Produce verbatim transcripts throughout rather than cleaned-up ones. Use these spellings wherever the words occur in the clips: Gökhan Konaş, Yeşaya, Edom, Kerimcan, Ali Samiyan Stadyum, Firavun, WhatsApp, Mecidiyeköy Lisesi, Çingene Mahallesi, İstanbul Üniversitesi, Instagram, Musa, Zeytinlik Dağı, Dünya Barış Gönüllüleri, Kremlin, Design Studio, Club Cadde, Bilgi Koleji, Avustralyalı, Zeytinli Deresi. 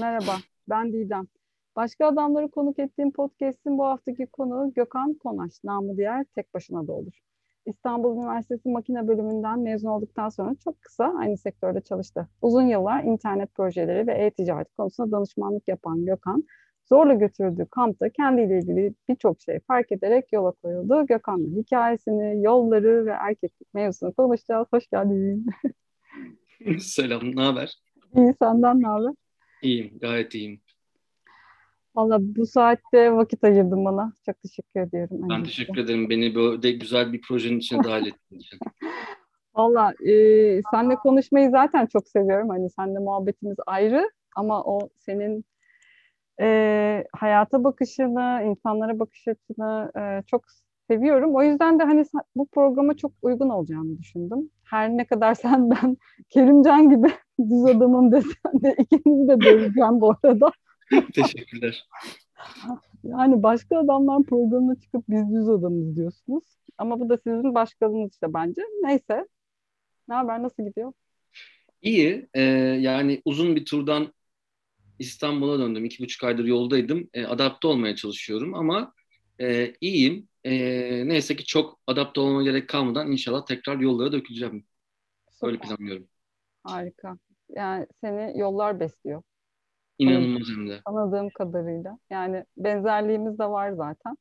Merhaba, ben Didem. Başka adamları konuk ettiğim podcast'in bu haftaki konuğu Gökhan Konaş, namı diğer tek başına da olur. İstanbul Üniversitesi Makine Bölümünden mezun olduktan sonra çok kısa aynı sektörde çalıştı. Uzun yıllar internet projeleri ve e-ticaret konusunda danışmanlık yapan Gökhan, zorla götürdüğü kampta kendiyle ilgili birçok şey fark ederek yola koyuldu. Gökhan'ın hikayesini, yolları ve erkeklik mevzusunu konuşacağız. Hoş geldin. Selam, ne haber? İyi, senden ne haber? İyiyim, gayet iyiyim. Valla bu saatte vakit ayırdın bana. Çok teşekkür ediyorum. Ben teşekkür ederim. Beni böyle güzel bir projenin içine dahil ettin. Valla e, seninle konuşmayı zaten çok seviyorum. Hani seninle muhabbetimiz ayrı ama o senin e, hayata bakışını, insanlara bakış açını e, çok seviyorum. O yüzden de hani bu programa çok uygun olacağını düşündüm. Her ne kadar sen ben Kerimcan gibi düz adamım desen de ikinizi de döveceğim bu arada. Teşekkürler. Yani başka adamlar programına çıkıp biz düz adamız diyorsunuz. Ama bu da sizin başkanınız işte bence. Neyse. Ne haber? Nasıl gidiyor? İyi. E, yani uzun bir turdan İstanbul'a döndüm. İki buçuk aydır yoldaydım. E, adapte olmaya çalışıyorum ama e, iyiyim. E, neyse ki çok adapte olmama gerek kalmadan inşallah tekrar yollara döküleceğim. Süper. Öyle planlıyorum. Harika. Yani seni yollar besliyor. İnanılmaz hem de. Anladığım kadarıyla. Yani benzerliğimiz de var zaten.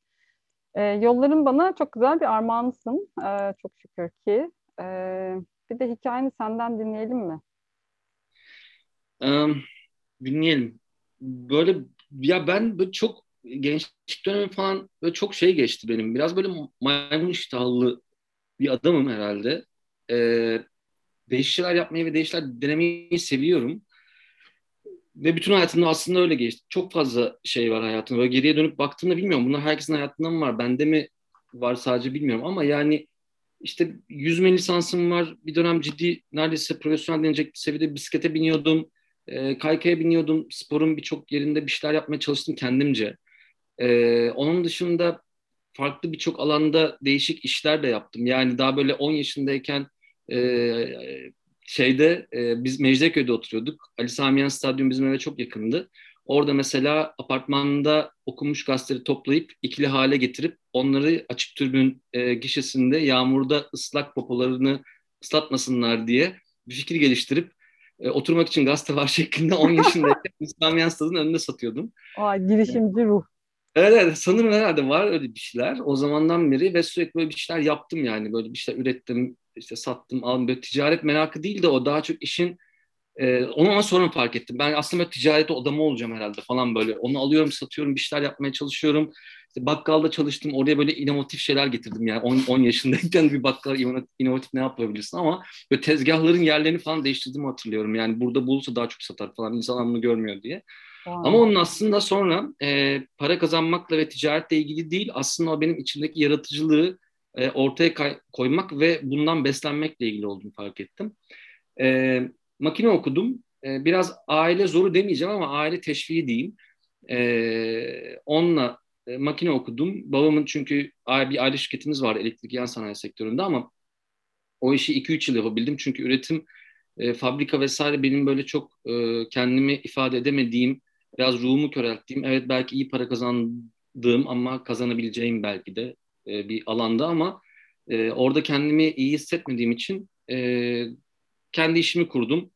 Ee, yolların bana çok güzel bir armağansın. Ee, çok şükür ki. Ee, bir de hikayeni senden dinleyelim mi? Um, dinleyelim. Böyle ya ben böyle çok gençlik dönemi falan böyle çok şey geçti benim. Biraz böyle maymun iştahlı bir adamım herhalde. Ee, değişik şeyler yapmayı ve değişik şeyler denemeyi seviyorum. Ve bütün hayatımda aslında öyle geçti. Çok fazla şey var hayatımda. Böyle geriye dönüp baktığımda bilmiyorum. Bunlar herkesin hayatında mı var? Bende mi var sadece bilmiyorum. Ama yani işte yüzme lisansım var. Bir dönem ciddi neredeyse profesyonel denecek bir seviyede bisiklete biniyordum. E, kaykaya biniyordum. Sporun birçok yerinde bir şeyler yapmaya çalıştım kendimce. E, onun dışında farklı birçok alanda değişik işler de yaptım. Yani daha böyle on yaşındayken... E, Şeyde e, biz Mecidiyeköy'de oturuyorduk. Ali Samiyan Stadyum bizim eve çok yakındı. Orada mesela apartmanda okunmuş gazeteleri toplayıp ikili hale getirip onları açık tribün e, gişesinde yağmurda ıslak popolarını ıslatmasınlar diye bir fikir geliştirip e, oturmak için gazete var şeklinde on yaşındayken Samiyan Stadyum'un önünde satıyordum. Aa, girişimci ruh. Evet, evet sanırım herhalde var öyle bir şeyler. O zamandan beri ve sürekli böyle bir şeyler yaptım yani böyle bir şeyler ürettim. İşte sattım, aldım. Böyle ticaret merakı değil de o daha çok işin e, onu ama sonra fark ettim. Ben aslında ticarete odamı olacağım herhalde falan böyle. Onu alıyorum, satıyorum, bir şeyler yapmaya çalışıyorum. İşte bakkalda çalıştım. Oraya böyle inovatif şeyler getirdim yani. on yaşındayken bir bakkal inovatif ne yapabilirsin ama böyle tezgahların yerlerini falan değiştirdiğimi hatırlıyorum. Yani burada bulursa daha çok satar falan. İnsanlar bunu görmüyor diye. Wow. Ama onun aslında sonra e, para kazanmakla ve ticaretle ilgili değil. Aslında o benim içimdeki yaratıcılığı ortaya kay- koymak ve bundan beslenmekle ilgili olduğunu fark ettim. E, makine okudum. E, biraz aile zoru demeyeceğim ama aile teşviği diyeyim. E, onunla e, makine okudum. Babamın çünkü bir aile şirketimiz vardı elektrik yan sanayi sektöründe ama o işi iki üç yıl yapabildim. Çünkü üretim, e, fabrika vesaire benim böyle çok e, kendimi ifade edemediğim, biraz ruhumu körelttiğim, evet belki iyi para kazandığım ama kazanabileceğim belki de bir alanda ama e, orada kendimi iyi hissetmediğim için e, kendi işimi kurdum.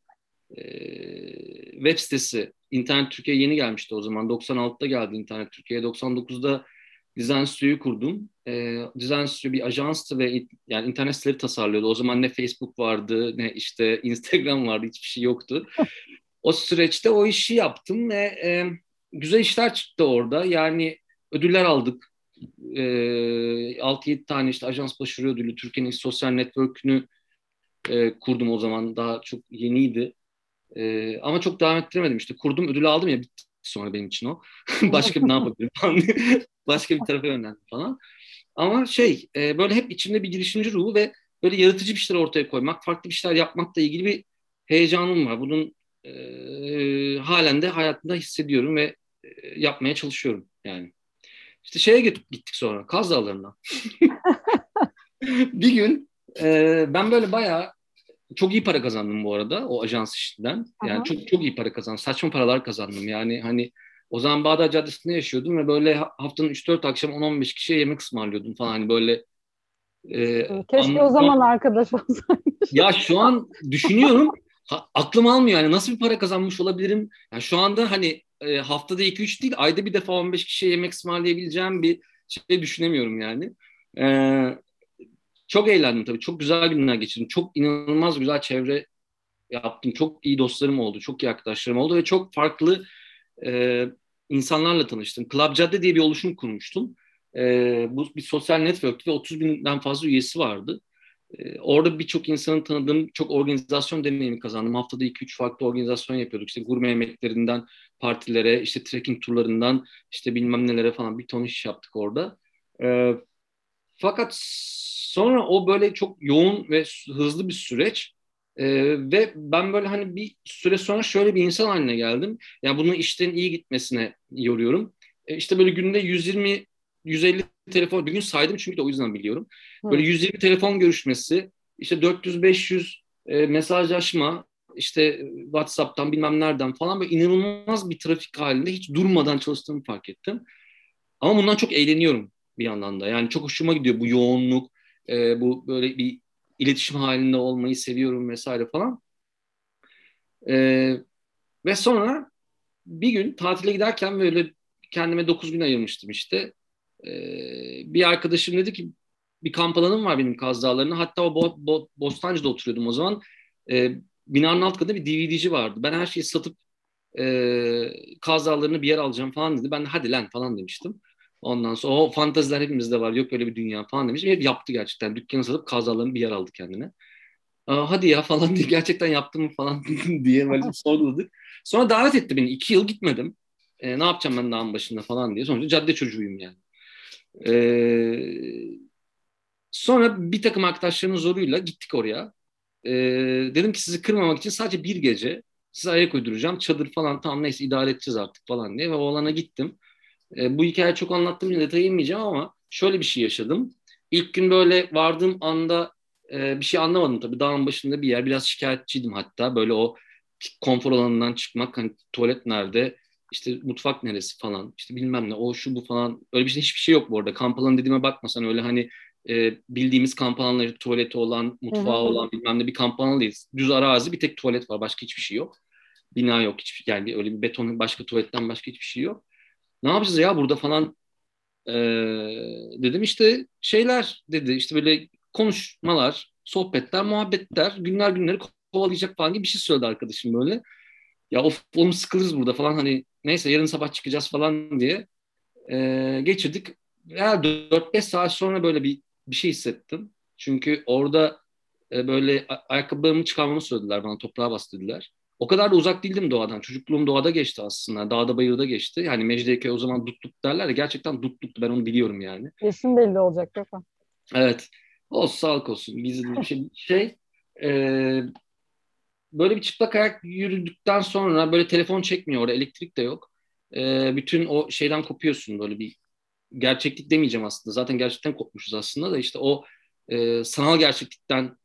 E, web sitesi, internet Türkiye'ye yeni gelmişti o zaman. doksan altıda geldi internet Türkiye'ye. doksan dokuzda Design Studio'yu kurdum. E, Design Studio bir ajanstı ve yani internet siteleri tasarlıyordu. O zaman ne Facebook vardı ne işte Instagram vardı hiçbir şey yoktu. O süreçte o işi yaptım ve e, güzel işler çıktı orada. Yani ödüller aldık. altı yedi tane işte ajans başarı ödülü, Türkiye'nin sosyal network'ünü e, kurdum o zaman. Daha çok yeniydi. E, ama çok devam ettiremedim işte. Kurdum, ödülü aldım ya, bitti sonra benim için o. Başka bir ne yapabilirim falan. Başka bir tarafa yönlendim falan. Ama şey, e, böyle hep içimde bir girişimci ruhu ve böyle yaratıcı bir şeyler ortaya koymak, farklı bir şeyler yapmakla ilgili bir heyecanım var. Bunun e, halen de hayatımda hissediyorum ve e, yapmaya çalışıyorum yani. İşte şeye gittik sonra, Kaz Dağları'na. Bir gün e, ben böyle bayağı Çok iyi para kazandım bu arada o ajans işinden. Yani Aha. çok çok iyi para kazandım. Saçma paralar kazandım. Yani hani o zaman Bağdat Caddesi'nde yaşıyordum ve böyle haftanın üç dört akşam on on beş kişiye yemek ısmarlıyordum falan. Hani böyle e, keşke an, o zaman an, arkadaş olsaymış. Ya şu an düşünüyorum ha, aklım almıyor. Yani nasıl bir para kazanmış olabilirim? Yani şu anda hani e, haftada iki üç değil ayda bir defa on beş kişiye yemek ısmarlayabileceğim bir şey düşünemiyorum yani. Evet. Çok eğlendim tabii. Çok güzel günler geçirdim. Çok inanılmaz güzel çevre yaptım. Çok iyi dostlarım oldu. Çok iyi arkadaşlarım oldu ve çok farklı e, insanlarla tanıştım. Club Cadde diye bir oluşum kurmuştum. E, bu bir sosyal network ve otuz binden fazla üyesi vardı. E, orada birçok insanı tanıdığım, çok organizasyon deneyimi kazandım. Haftada iki üç farklı organizasyon yapıyorduk. İşte gurme yemeklerinden partilere, işte trekking turlarından, işte bilmem nelere falan bir ton iş yaptık orada. E, fakat sonra o böyle çok yoğun ve hızlı bir süreç ee, ve ben böyle hani bir süre sonra şöyle bir insan haline geldim. Yani bunun işlerin iyi gitmesine yoruyorum. Ee, işte böyle günde yüz yirmi yüz elli telefon, bir gün saydım çünkü de o yüzden biliyorum. Böyle yüz yirmi telefon görüşmesi, işte dört yüz beş yüz e, mesajlaşma, işte WhatsApp'tan bilmem nereden falan böyle inanılmaz bir trafik halinde hiç durmadan çalıştığımı fark ettim. Ama bundan çok eğleniyorum bir yandan da. Yani çok hoşuma gidiyor bu yoğunluk. E, bu böyle bir iletişim halinde olmayı seviyorum vesaire falan. E, ve sonra bir gün tatile giderken böyle kendime dokuz gün ayırmıştım işte. E, bir arkadaşım dedi ki bir kamp alanım var benim Kaz Dağları'nda. Hatta o Bo- Bo- Bostancı'da oturuyordum o zaman. E, binanın alt katında bir D V D'ci vardı. Ben her şeyi satıp e, Kaz Dağları'nda bir yer alacağım falan dedi. Ben de hadi lan falan demiştim. Ondan sonra o fanteziler hepimizde var. Yok öyle bir dünya falan demiş. Hep yaptı gerçekten. Dükkanı satıp kazalarını bir yer aldı kendine. Aa, hadi ya falan diye. Gerçekten yaptım mı falan diye böyle sorguladık. Sonra davet etti beni. İki yıl gitmedim. Ee, ne yapacağım ben dağın başında falan diye. Sonuçta cadde çocuğuyum yani. Ee, sonra bir takım arkadaşlarımın zoruyla gittik oraya. Ee, dedim ki sizi kırmamak için sadece bir gece size ayak uyduracağım. Çadır falan tam neyse idare edeceğiz artık falan diye. Ve o alana gittim. E, bu hikayeyi çok anlattığım için detaya inmeyeceğim ama şöyle bir şey yaşadım. İlk gün böyle vardığım anda e, bir şey anlamadım tabii. Dağın başında bir yer. Biraz şikayetçiydim hatta. Böyle o konfor alanından çıkmak. Hani tuvalet nerede? İşte mutfak neresi falan. İşte bilmem ne. O şu bu falan. Öyle bir şey hiçbir şey yok bu arada. Kamp alanı dediğime bakmasan öyle hani e, bildiğimiz kamp alanları tuvaleti olan, mutfağı hı hı. olan bilmem ne bir kamp alanı değil. Düz arazi bir tek tuvalet var. Başka hiçbir şey yok. Bina yok. Hiçbir, yani öyle bir beton başka tuvaletten başka hiçbir şey yok. Ne yapacağız ya burada falan ee, dedim işte şeyler dedi işte böyle konuşmalar, sohbetler, muhabbetler, günler günleri kovalayacak falan gibi bir şey söyledi arkadaşım böyle. Ya of oğlum sıkılırız burada falan hani neyse yarın sabah çıkacağız falan diye ee, geçirdik. Herhalde dört beş saat sonra böyle bir, bir şey hissettim. Çünkü orada e, böyle ayakkabılarımı çıkarmamı söylediler bana toprağa bas dediler. O kadar da uzak değildim doğadan. Çocukluğum doğada geçti aslında. Dağda bayırda geçti. Yani Mecidiyeköy o zaman dutluk derler ya. Gerçekten dutluktu. Ben onu biliyorum yani. Yaşın belli olacak değil mi? Evet. Olsun sağlık olsun. Bizim bir şey. şey e, böyle bir çıplak ayak yürüdükten sonra böyle telefon çekmiyor orada. Elektrik de yok. E, bütün o şeyden kopuyorsun böyle bir. Gerçeklik demeyeceğim aslında. Zaten gerçekten kopmuşuz aslında da işte o e, sanal gerçeklikten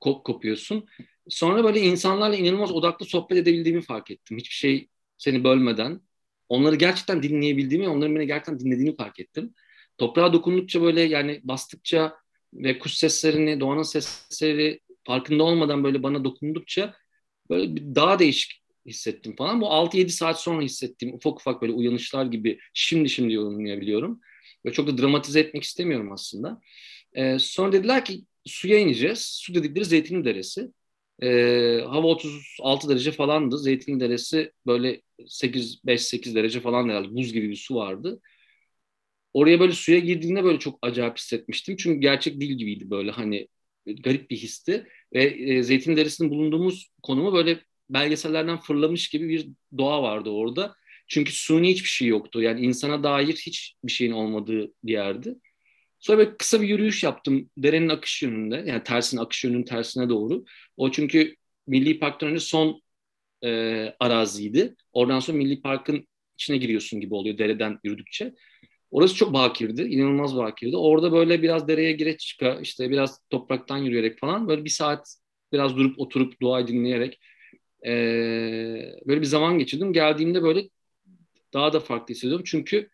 kop kopuyorsun. Sonra böyle insanlarla inanılmaz odaklı sohbet edebildiğimi fark ettim. Hiçbir şey seni bölmeden. Onları gerçekten dinleyebildiğimi, onların beni gerçekten dinlediğini fark ettim. Toprağa dokundukça böyle yani bastıkça ve kuş seslerini, doğanın sesleri farkında olmadan böyle bana dokundukça böyle daha değişik hissettim falan. Bu altı yedi saat sonra hissettiğim ufak ufak böyle uyanışlar gibi şimdi şimdi yorumlayabiliyorum. Ve çok da dramatize etmek istemiyorum aslında. Ee, sonra dediler ki suya ineceğiz. Su dedikleri Zeytinli Deresi. Ee, hava otuz altı derece falandı. Zeytinli Deresi böyle sekiz beş sekiz derece falan herhalde. Buz gibi bir su vardı. Oraya böyle suya girdiğinde böyle çok acayip hissetmiştim. Çünkü gerçek değil gibiydi böyle hani garip bir histi. Ve e, Zeytinli Deresi'nin bulunduğumuz konumu böyle belgesellerden fırlamış gibi bir doğa vardı orada. Çünkü suni hiçbir şey yoktu. Yani insana dair hiçbir şeyin olmadığı bir yerdi. Sonra böyle kısa bir yürüyüş yaptım derenin akış yönünde. Yani tersine akış yönünün tersine doğru. O çünkü Milli Park'tan önce son e, araziydi. Oradan sonra Milli Park'ın içine giriyorsun gibi oluyor dereden yürüdükçe. Orası çok bakirdi. İnanılmaz bakirdi. Orada böyle biraz dereye gire çıka işte biraz topraktan yürüyerek falan böyle bir saat biraz durup oturup duayı dinleyerek e, böyle bir zaman geçirdim. Geldiğimde böyle daha da farklı hissediyorum. Çünkü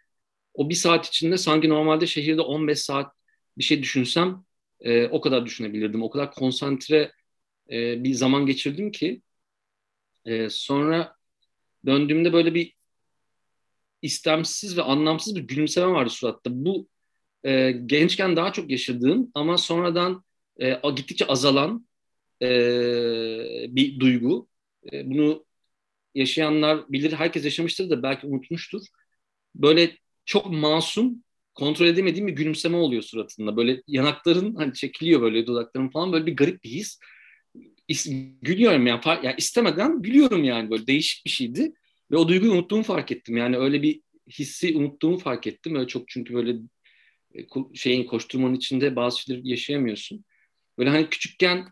o bir saat içinde sanki normalde şehirde on beş saat bir şey düşünsem e, o kadar düşünebilirdim. O kadar konsantre e, bir zaman geçirdim ki e, sonra döndüğümde böyle bir istemsiz ve anlamsız bir gülümseme vardı suratta. Bu e, gençken daha çok yaşadığım ama sonradan e, gittikçe azalan e, bir duygu. E, bunu yaşayanlar bilir, herkes yaşamıştır da belki unutmuştur. Böyle çok masum, kontrol edemediğim bir gülümseme oluyor suratında. Böyle yanakların hani çekiliyor böyle, dudakların falan, böyle bir garip bir his. Gülüyorum yani, yani istemeden gülüyorum yani, böyle değişik bir şeydi. Ve o duyguyu unuttuğumu fark ettim. Yani öyle bir hissi unuttuğumu fark ettim. Öyle çok, çünkü böyle şeyin, koşturmanın içinde bazı şeyleri yaşayamıyorsun. Böyle hani küçükken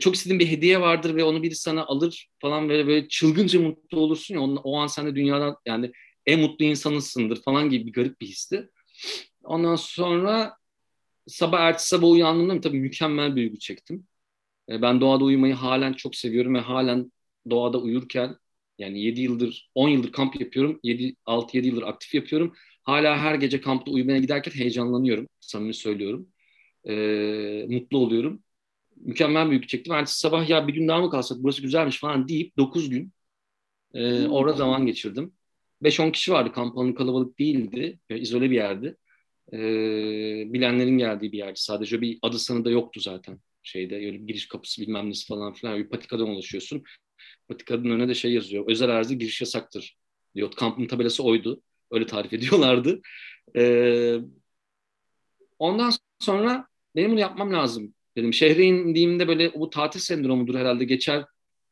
çok istediğin bir hediye vardır ve onu biri sana alır falan, böyle böyle çılgınca mutlu olursun ya. O an sen de dünyadan, yani en mutlu insanısındır falan gibi bir garip bir histi. Ondan sonra sabah ertesi sabah uyandığımda tabii mükemmel bir uyku çektim. Ben doğada uyumayı halen çok seviyorum ve halen doğada uyurken, yani yedi yıldır, on yıldır kamp yapıyorum. altı yedi yıldır aktif yapıyorum. Hala her gece kampta uyumaya giderken heyecanlanıyorum. Samimi söylüyorum. Ee, mutlu oluyorum. Mükemmel bir yük çektim. Ertesi sabah ya bir gün daha mı kalsak, burası güzelmiş falan deyip dokuz gün e, orada zaman geçirdim. beş on kişi vardı. Kamp alanı kalabalık değildi. Yani izole bir yerdi. Ee, bilenlerin geldiği bir yerdi. Sadece bir Adısanı'da yoktu zaten. Şeyde öyle giriş kapısı bilmem nesi falan filan. Bir patikadan ulaşıyorsun. Patika'nın önüne de şey yazıyor. Özel arazi giriş yasaktır diyor. Kampın tabelası oydu. Öyle tarif ediyorlardı. Ee, ondan sonra benim bunu yapmam lazım dedim. Şehre indiğimde böyle bu tatil sendromudur herhalde, geçer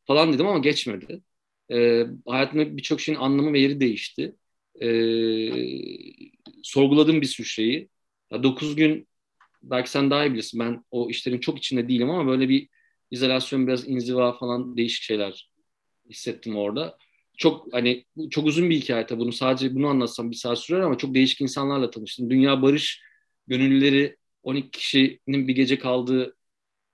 falan dedim ama geçmedi. Ee, hayatımda birçok şeyin anlamı ve yeri değişti. Ee, sorguladığım bir sürü şeyi. dokuz gün belki sen daha iyi bilirsin. Ben o işlerin çok içinde değilim ama böyle bir İzolasyon, biraz inziva falan, değişik şeyler hissettim orada. Çok hani çok uzun bir hikaye tabii, bunu sadece bunu anlatsam bir saat sürer ama çok değişik insanlarla tanıştım. Dünya Barış Gönüllüleri on iki kişinin bir gece kaldığı,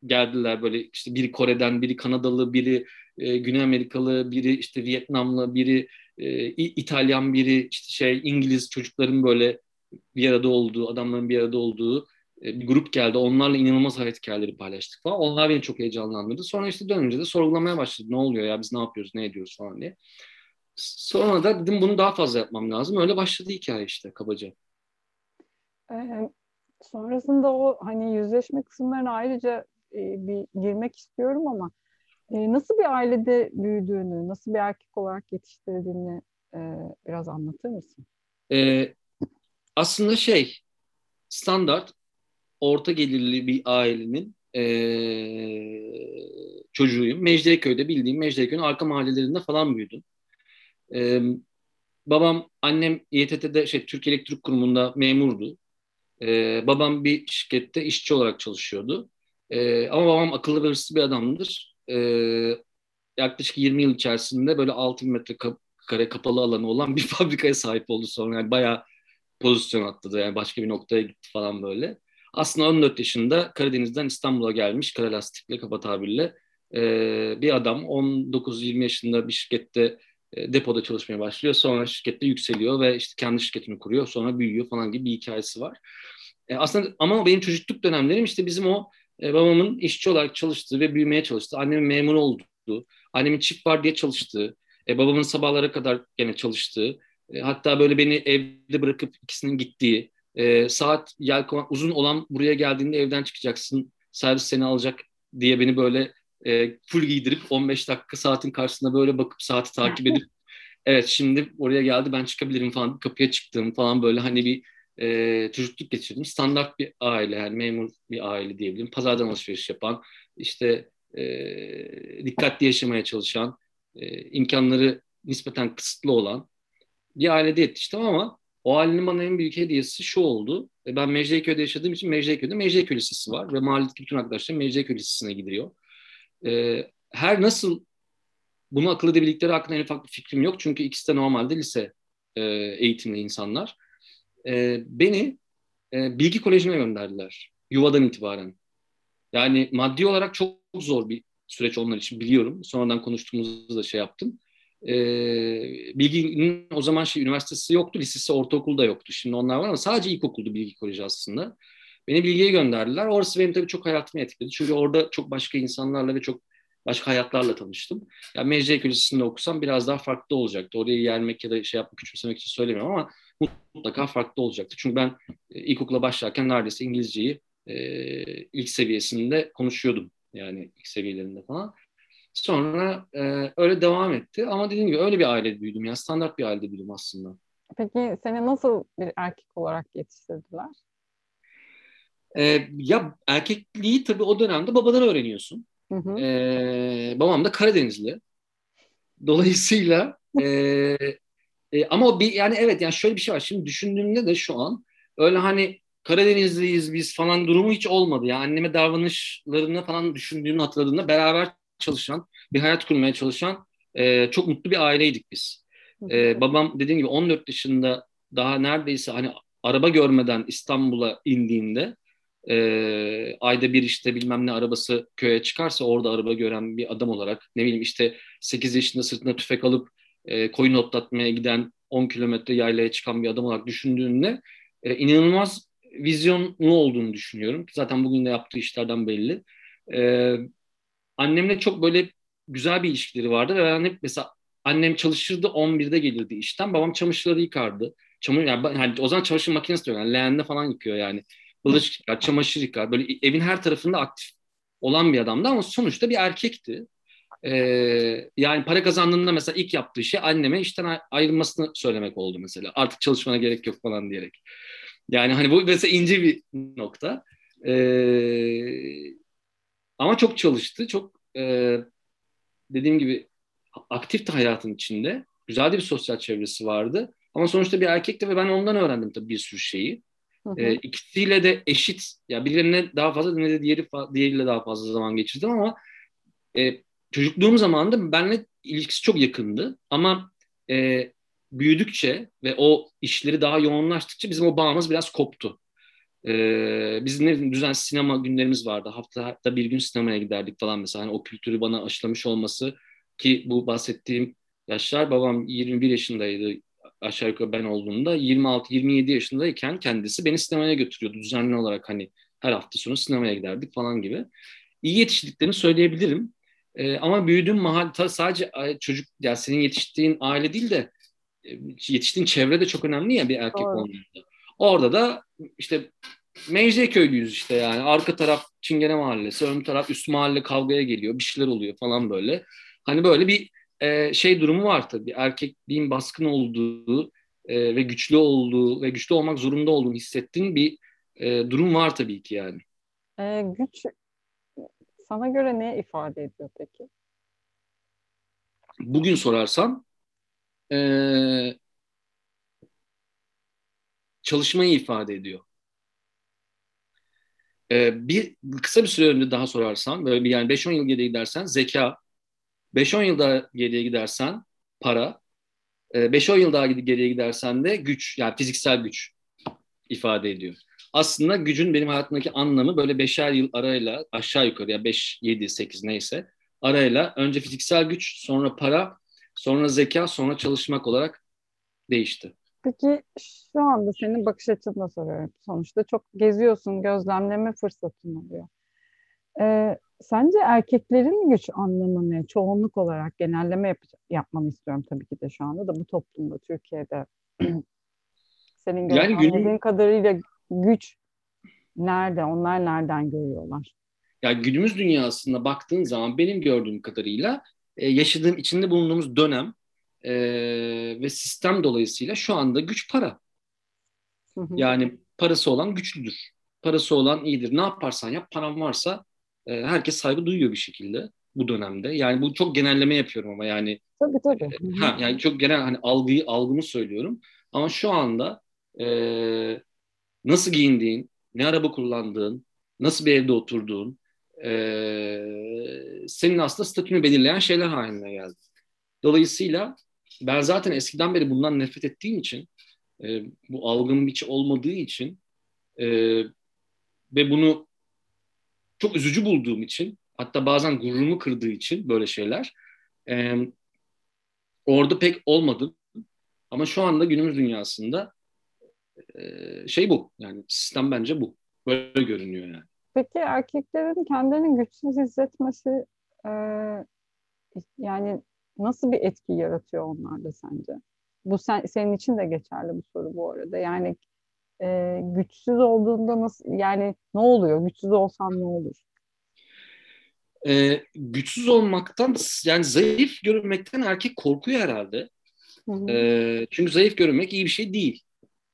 geldiler böyle, işte biri Kore'den, biri Kanadalı, biri e, Güney Amerikalı, biri işte Vietnamlı, biri e, İtalyan, biri işte şey İngiliz, çocukların böyle bir arada olduğu, adamların bir arada olduğu bir grup geldi. Onlarla inanılmaz hareketleri paylaştık falan. Onlar beni çok heyecanlandırdı. Sonra işte dönünce de sorgulamaya başladı. Ne oluyor ya, biz ne yapıyoruz, ne ediyoruz falan diye. Sonra da dedim bunu daha fazla yapmam lazım. Öyle başladı hikaye işte kabaca. Ee, sonrasında o hani yüzleşme kısımlarına ayrıca e, bir girmek istiyorum ama e, nasıl bir ailede büyüdüğünü, nasıl bir erkek olarak yetiştirildiğini e, biraz anlatır mısın? Ee, aslında şey standart orta gelirli bir ailenin e, çocuğuyum. Mecidiyeköy'de, bildiğim Mecidiyeköy'ün arka mahallelerinde falan büyüdüm. E, babam, annem Y T T'de, şey, Türkiye Elektrik Kurumu'nda memurdu. E, babam bir şirkette işçi olarak çalışıyordu. E, ama babam akıllı ve hırslı bir adamdır. E, yaklaşık yirmi yıl içerisinde böyle altı bin metrekare kapalı alanı olan bir fabrikaya sahip oldu sonra. Yani bayağı pozisyon atladı. Yani başka bir noktaya gitti falan böyle. Aslında on dört yaşında Karadeniz'den İstanbul'a gelmiş, kara lastikle, kaba tabirle e, bir adam on dokuz yirmi yaşında bir şirkette e, depoda çalışmaya başlıyor. Sonra şirkette yükseliyor ve işte kendi şirketini kuruyor. Sonra büyüyor falan gibi bir hikayesi var. E, aslında ama benim çocukluk dönemlerim işte bizim o e, babamın işçi olarak çalıştığı ve büyümeye çalıştığı, annemin memur olduğu, annemin çift vardiya çalıştığı, e, babamın sabahlara kadar gene çalıştığı, e, hatta böyle beni evde bırakıp ikisinin gittiği, E, saat yelkovan uzun olan, buraya geldiğinde evden çıkacaksın, servis seni alacak diye beni böyle e, full giydirip on beş dakika saatin karşısında böyle bakıp saati takip edip evet şimdi oraya geldi, ben çıkabilirim falan, kapıya çıktım falan, böyle hani bir e, çocukluk geçirdim. Standart bir aile, yani memur bir aile diyebilirim. Pazardan alışveriş yapan, işte e, dikkatli yaşamaya çalışan, e, imkanları nispeten kısıtlı olan bir ailede yetiştim ama o ailenin bana en büyük hediyesi şu oldu. Ben Mecidiyeköy'de yaşadığım için Mecidiyeköy'de Mecidiyeköy Lisesi var. Ve mahalledeki bütün arkadaşlarım Mecidiyeköy Lisesi'ne gidiyor. Ee, her nasıl bunu akıl edebildikleri hakkında en ufak bir fikrim yok. Çünkü ikisi de normalde lise e, eğitimli insanlar. E, beni e, Bilgi Koleji'ne gönderdiler. Yuvadan itibaren. Yani maddi olarak çok zor bir süreç onlar için biliyorum. Sonradan konuştuğumuzda da şey yaptım. E, Bilgi'nin o zaman şey üniversitesi yoktu, lisesi, ortaokul da yoktu. Şimdi onlar var ama sadece ilkokuldu Bilgi Koleji aslında. Beni Bilgi'ye gönderdiler. Orası benim tabii çok hayatımı etkiledi. Çünkü orada çok başka insanlarla ve çok başka hayatlarla tanıştım. Yani Mecidiyeköy Lisesi'nde okusam biraz daha farklı olacaktı. Orayı yermek ya da şey yapmak, küçümsemek için söylemiyorum ama mutlaka farklı olacaktı. Çünkü ben ilkokula başlarken neredeyse İngilizceyi e, ilk seviyesinde konuşuyordum. Yani ilk seviyelerinde falan. Sonra e, öyle devam etti. Ama dediğim gibi öyle bir ailede büyüdüm. Yani standart bir ailede büyüdüm aslında. Peki seni nasıl bir erkek olarak yetiştirdiler? E, ya erkekliği tabii o dönemde babadan öğreniyorsun. Hı hı. E, babam da Karadenizli. Dolayısıyla e, e, ama bir, yani evet yani şöyle bir şey var. Şimdi düşündüğümde de şu an öyle hani Karadenizliyiz biz falan durumu hiç olmadı. Yani anneme davranışlarını falan düşündüğümü hatırladığımda beraber çalışan, bir hayat kurmaya çalışan e, çok mutlu bir aileydik biz. E, babam dediğim gibi on dört yaşında daha neredeyse hani araba görmeden İstanbul'a indiğinde e, ayda bir işte bilmem ne arabası köye çıkarsa orada araba gören bir adam olarak, ne bileyim işte sekiz yaşında sırtına tüfek alıp e, koyun otlatmaya giden on kilometre yaylaya çıkan bir adam olarak düşündüğünde e, inanılmaz vizyonlu olduğunu düşünüyorum. Zaten bugün de yaptığı işlerden belli. E, annemle çok böyle güzel bir ilişkileri vardı ve ben hep mesela annem çalışırdı, on birde gelirdi işten, babam çamaşırları yıkardı. Çamur, yani, yani o zaman çamaşır makinesi diyor. Yani leğende falan yıkıyor yani. Bulaşık yıkar, çamaşır yıkar. Böyle evin her tarafında aktif olan bir adamdı ama sonuçta bir erkekti. Ee, yani para kazandığında mesela ilk yaptığı şey anneme işten ayrılmasını söylemek oldu mesela. Artık çalışmana gerek yok falan diyerek. Yani hani bu mesela ince bir nokta. Ee, ama çok çalıştı. Çok e, dediğim gibi aktifti hayatın içinde. Güzel de bir sosyal çevresi vardı. Ama sonuçta bir erkekti ve ben ondan öğrendim tabii bir sürü şeyi. Hı hı. E, ikisiyle de eşit. Ya birilerine daha fazla, ne de diğeri, diğeriyle daha fazla zaman geçirdim ama e, çocukluğum zamanında benimle ilişkisi çok yakındı. Ama e, büyüdükçe ve o işleri daha yoğunlaştıkça bizim o bağımız biraz koptu. E, bizim ne, düzenli sinema günlerimiz vardı. Haftada bir gün sinemaya giderdik falan mesela. Yani o kültürü bana aşılamış olması ki bu bahsettiğim yaşlar, babam yirmi bir yaşındaydı. Aşağı yukarı ben olduğumda yirmi altı yirmi yedi yaşındayken kendisi beni sinemaya götürüyordu. Düzenli olarak hani her hafta sonu sinemaya giderdik falan gibi. İyi yetiştiklerini söyleyebilirim. Ee, ama büyüdüğüm mahalle, sadece çocuk, yani senin yetiştiğin aile değil de yetiştiğin çevre de çok önemli ya bir erkek olmanın. Orada da işte Mecidiyeköylüyüz işte yani. Arka taraf Çingene Mahallesi, ön taraf üst mahalle kavgaya geliyor. Bir şeyler oluyor falan böyle. Hani böyle bir şey durumu var tabii. Erkekliğin baskın olduğu e, ve güçlü olduğu ve güçlü olmak zorunda olduğunu hissettiğin bir e, durum var tabii ki yani. E, güç sana göre ne ifade ediyor peki? Bugün sorarsan e, çalışmayı ifade ediyor. E, bir kısa bir süre önce daha sorarsan böyle bir, yani beş on yıl geriye gidersen zeka, beş on yıl daha geriye gidersen para, beş on yıl daha geriye gidersen de güç, yani fiziksel güç ifade ediyor. Aslında gücün benim hayatımdaki anlamı böyle beşer yıl arayla aşağı yukarı, ya beş, yedi, sekiz neyse arayla önce fiziksel güç, sonra para, sonra zeka, sonra çalışmak olarak değişti. Peki şu anda senin bakış açısına soruyorum. Sonuçta çok geziyorsun, gözlemleme fırsatın oluyor. Evet. Sence erkeklerin güç anlamı ne? Çoğunluk olarak genelleme yap- yapmanı istiyorum tabii ki de şu anda da bu toplumda, Türkiye'de. Senin yani gördüğün günüm... kadarıyla güç nerede? Onlar nereden görüyorlar? Ya yani günümüz dünyasına baktığın zaman benim gördüğüm kadarıyla yaşadığım, içinde bulunduğumuz dönem e, ve sistem dolayısıyla şu anda güç para. Yani parası olan güçlüdür. Parası olan iyidir. Ne yaparsan yap, paran varsa herkes saygı duyuyor bir şekilde bu dönemde. Yani bu çok genelleme yapıyorum ama yani tabii, tabii. Ha, yani çok genel hani algıyı algımı söylüyorum. Ama şu anda e, nasıl giyindiğin, ne araba kullandığın, nasıl bir evde oturduğun e, senin aslında statünü belirleyen şeyler haline geldi. Dolayısıyla ben zaten eskiden beri bundan nefret ettiğim için e, bu algım hiç olmadığı için e, ve bunu çok üzücü bulduğum için Hatta bazen gururumu kırdığı için böyle şeyler. E, orada pek olmadı. Ama şu anda günümüz dünyasında e, şey bu. Yani sistem bence bu. Böyle görünüyor yani. Peki erkeklerin kendilerini güçsüz hissetmesi e, yani nasıl bir etki yaratıyor onlarda sence? Bu sen, senin için de geçerli bu soru bu arada. Yani e, güçsüz olduğunda nasıl, yani ne oluyor? Güçsüz olsam ne olur? E, güçsüz olmaktan, yani zayıf görünmekten erkek korkuyor herhalde. Hı hı. E, çünkü zayıf görünmek iyi bir şey değil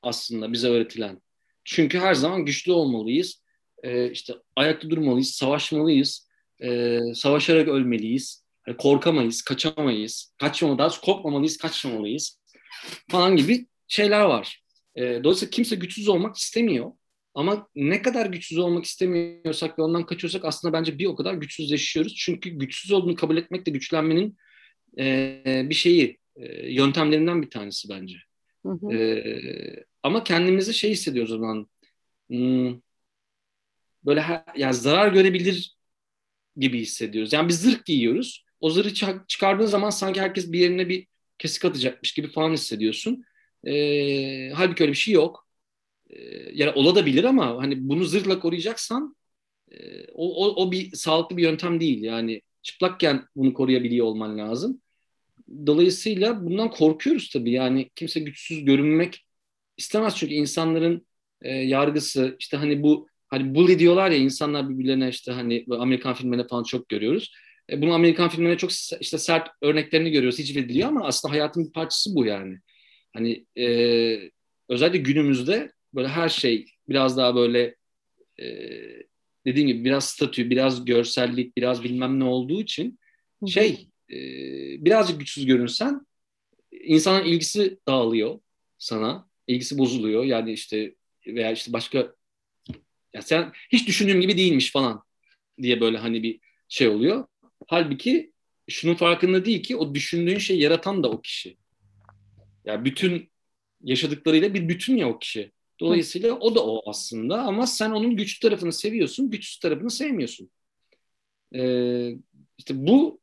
aslında bize öğretilen. Çünkü her zaman güçlü olmalıyız. E, işte ayakta durmalıyız, savaşmalıyız. E, savaşarak ölmeliyiz. Yani korkamayız, kaçamayız. Kaçmamalıyız, daha korkmamalıyız, kaçmamalıyız falan gibi şeyler var. E, dolayısıyla kimse güçsüz olmak istemiyor. Ama ne kadar güçsüz olmak istemiyorsak ve ondan kaçıyorsak aslında bence bir o kadar güçsüzleşiyoruz. Çünkü güçsüz olduğunu kabul etmek de güçlenmenin e, bir şeyi, e, yöntemlerinden bir tanesi bence. Hı hı. E, ama kendimizi şey hissediyoruz o zaman. Hmm, böyle her, yani zarar görebilir gibi hissediyoruz. Yani bir zırh giyiyoruz. O zırhı ç- çıkardığın zaman sanki herkes bir yerine bir kesik atacakmış gibi falan hissediyorsun. E, halbuki öyle bir şey yok. Yani olabilir ama hani bunu zırhla koruyacaksan o, o, o bir sağlıklı bir yöntem değil. Yani çıplakken bunu koruyabiliyor olman lazım. Dolayısıyla bundan korkuyoruz tabii. Yani kimse güçsüz görünmek istemez çünkü insanların e, yargısı işte hani bu hani bully diyorlar ya insanlar birbirlerine işte hani Amerikan filmlerinde falan çok görüyoruz. E, bunu Amerikan filmlerinde çok işte sert örneklerini görüyoruz. Hiç ediliyor ama aslında hayatın bir parçası bu yani. Hani e, özellikle günümüzde böyle her şey biraz daha böyle e, dediğim gibi biraz statü, biraz görsellik, biraz bilmem ne olduğu için şey e, birazcık güçsüz görünsen insanın ilgisi dağılıyor sana. İlgisi bozuluyor. Yani işte veya işte başka yani sen hiç düşündüğüm gibi değilmiş falan diye böyle hani bir şey oluyor. Halbuki şunun farkında değil ki o düşündüğün şeyi yaratan da o kişi. Yani bütün yaşadıklarıyla bir bütün ya o kişi. Dolayısıyla o da o aslında ama sen onun güçlü tarafını seviyorsun, güçsüz tarafını sevmiyorsun. Ee, işte bu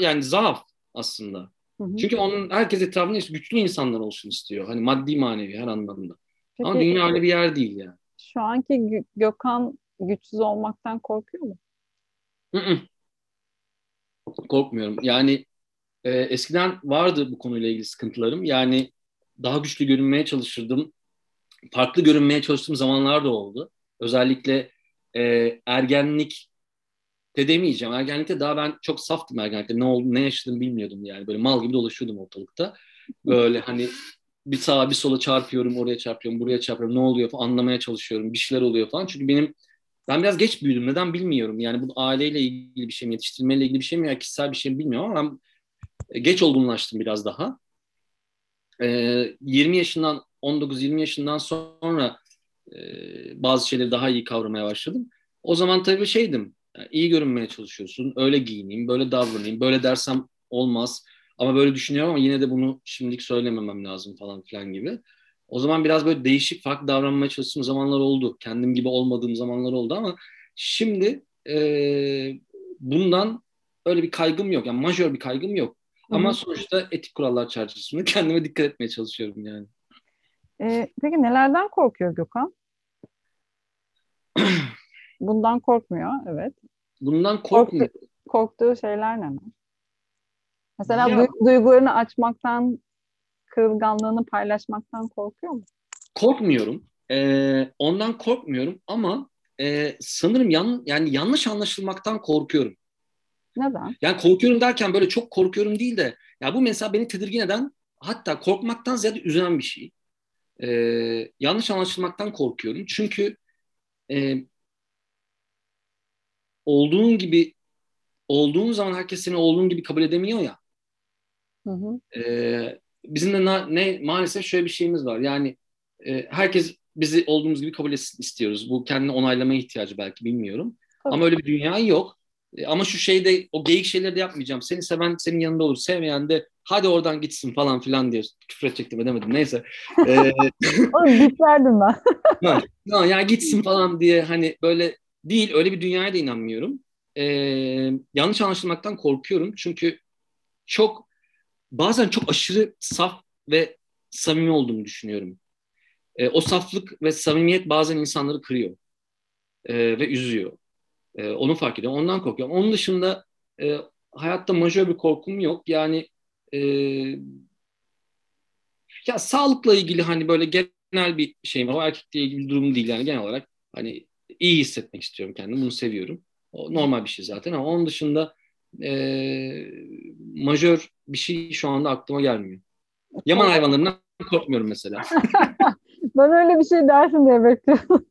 yani zaaf aslında. Hı hı. Çünkü onun herkes etrafında güçlü insanlar olsun istiyor. Hani maddi manevi her anlamda. Peki, ama dünya öyle bir yer değil yani. Şu anki Gökhan güçsüz olmaktan korkuyor mu? Hı-hı. Korkmuyorum. Yani e, eskiden vardı bu konuyla ilgili sıkıntılarım. Yani daha güçlü görünmeye çalışırdım. Farklı görünmeye çalıştığım zamanlar da oldu. Özellikle e, ergenlik de demeyeceğim. Ergenlikte daha ben çok saftım ergenlikte. Ne oldu, ne yaşadım bilmiyordum yani. Böyle mal gibi dolaşıyordum ortalıkta. Böyle hani bir sağa bir sola çarpıyorum, oraya çarpıyorum, buraya çarpıyorum. Ne oluyor falan anlamaya çalışıyorum. Bir şeyler oluyor falan. Çünkü benim ben biraz geç büyüdüm. Neden bilmiyorum. Yani bu aileyle ilgili bir şey mi, yetiştirmeyle ilgili bir şey mi ya kişisel bir şey mi bilmiyorum ama ben geç olgunlaştım biraz daha. E, yirmi yaşından on dokuz yirmi yaşından sonra e, bazı şeyleri daha iyi kavramaya başladım. O zaman tabii şeydim, yani iyi görünmeye çalışıyorsun, öyle giyineyim, böyle davranayım, böyle dersem olmaz. Ama böyle düşünüyorum ama yine de bunu şimdilik söylememem lazım falan filan gibi. O zaman biraz böyle değişik, farklı davranmaya çalıştığım zamanlar oldu. Kendim gibi olmadığım zamanlar oldu ama şimdi e, bundan öyle bir kaygım yok. Yani majör bir kaygım yok. Ama Hı-hı. sonuçta etik kurallar çerçevesinde kendime dikkat etmeye çalışıyorum yani. Peki nelerden korkuyor Gökhan? Bundan korkmuyor, evet. Bundan korkmuyor. Korktu, korktuğu şeyler neler? Mesela ya, duygularını açmaktan, kırılganlığını paylaşmaktan korkuyor mu? Korkmuyorum. Ee, ondan korkmuyorum ama e, sanırım yan, yani yanlış anlaşılmaktan korkuyorum. Neden? Yani korkuyorum derken böyle çok korkuyorum değil de, ya bu mesela beni tedirgin eden, hatta korkmaktan ziyade üzen bir şey. Ee, yanlış anlaşılmaktan korkuyorum. Çünkü e, olduğun gibi olduğun zaman herkes seni olduğun gibi kabul edemiyor ya. Hı hı. E, bizim de na, ne maalesef şöyle bir şeyimiz var. Yani e, herkes bizi olduğumuz gibi kabul etsin istiyoruz. Bu kendini onaylamaya ihtiyacı belki bilmiyorum. Tabii. Ama öyle bir dünya yok. E, ama şu şeyde o geyik şeyleri de yapmayacağım. Seni seven senin yanında olur. Sevmeyen de hadi oradan gitsin falan filan diye küfür edecektim edemedim neyse. Ee, Oğlum bitlerdim ben. ya, ya gitsin falan diye hani böyle değil öyle bir dünyaya da inanmıyorum. Ee, e, yanlış anlaşılmaktan korkuyorum. Çünkü çok bazen çok aşırı saf ve samimi olduğumu düşünüyorum. E, o saflık ve samimiyet bazen insanları kırıyor e, ve üzüyor. E, onu fark ediyorum. Ondan korkuyorum. Onun dışında e, hayatta majör bir korkum yok. Yani e, ya sağlıkla ilgili hani böyle genel bir şeyim var. O erkekle ilgili bir durum değil yani genel olarak. Hani iyi hissetmek istiyorum kendimi. Bunu seviyorum. O normal bir şey zaten ama onun dışında e, majör bir şey şu anda aklıma gelmiyor. Yaman hayvanlarından korkmuyorum mesela. Ben öyle bir şey dersin diye bekliyorum.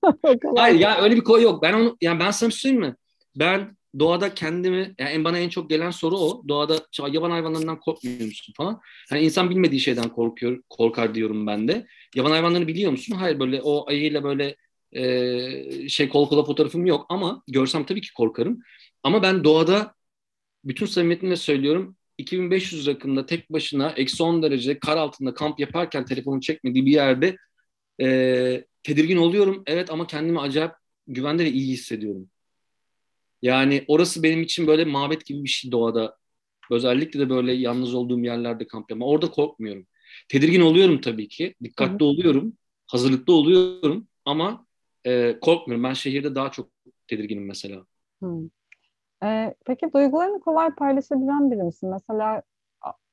Hayır ya öyle bir konu yok. Ben onu yani ben sana söyleyeyim mi? Ben doğada kendimi yani bana en çok gelen soru o. Doğada yaban hayvanlarından korkmuyor musun falan. Hani insan bilmediği şeyden korkuyor, korkar diyorum ben de. Yaban hayvanlarını biliyor musun? Hayır böyle o ayıyla böyle e, şey kol kola fotoğrafım yok ama görsem tabii ki korkarım. Ama ben doğada bütün samimiyetimle söylüyorum. iki bin beş yüz rakımda tek başına eksi on derecede kar altında kamp yaparken telefonu çekmediği bir yerde e, tedirgin oluyorum. Evet ama kendimi acayip güvende ve iyi hissediyorum. Yani orası benim için böyle mabet gibi bir şey doğada. Özellikle de böyle yalnız olduğum yerlerde kamp yapma. Orada korkmuyorum. Tedirgin oluyorum tabii ki. Dikkatli oluyorum. Hazırlıklı oluyorum. Ama e, korkmuyorum. Ben şehirde daha çok tedirginim mesela. Hı. Ee, peki duygularını kolay paylaşabilen biri misin? Mesela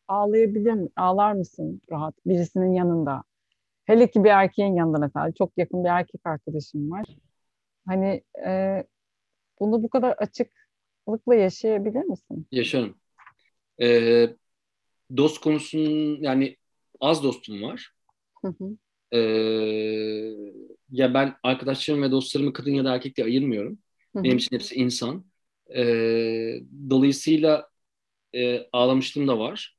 ağlayabilir misin? Ağlar mısın rahat birisinin yanında? Hele ki bir erkeğin yanında mesela. Çok yakın bir erkek arkadaşım var. Hani e, bunu bu kadar açıklıkla yaşayabilir misin? Yaşarım. Ee, dost konusunun yani az dostum var. Hı hı. Ee, ya ben arkadaşlarım ve dostlarımı kadın ya da erkek diye ayırmıyorum. Hı hı. Benim için hepsi insan. Ee, dolayısıyla e, ağlamışlığım da var.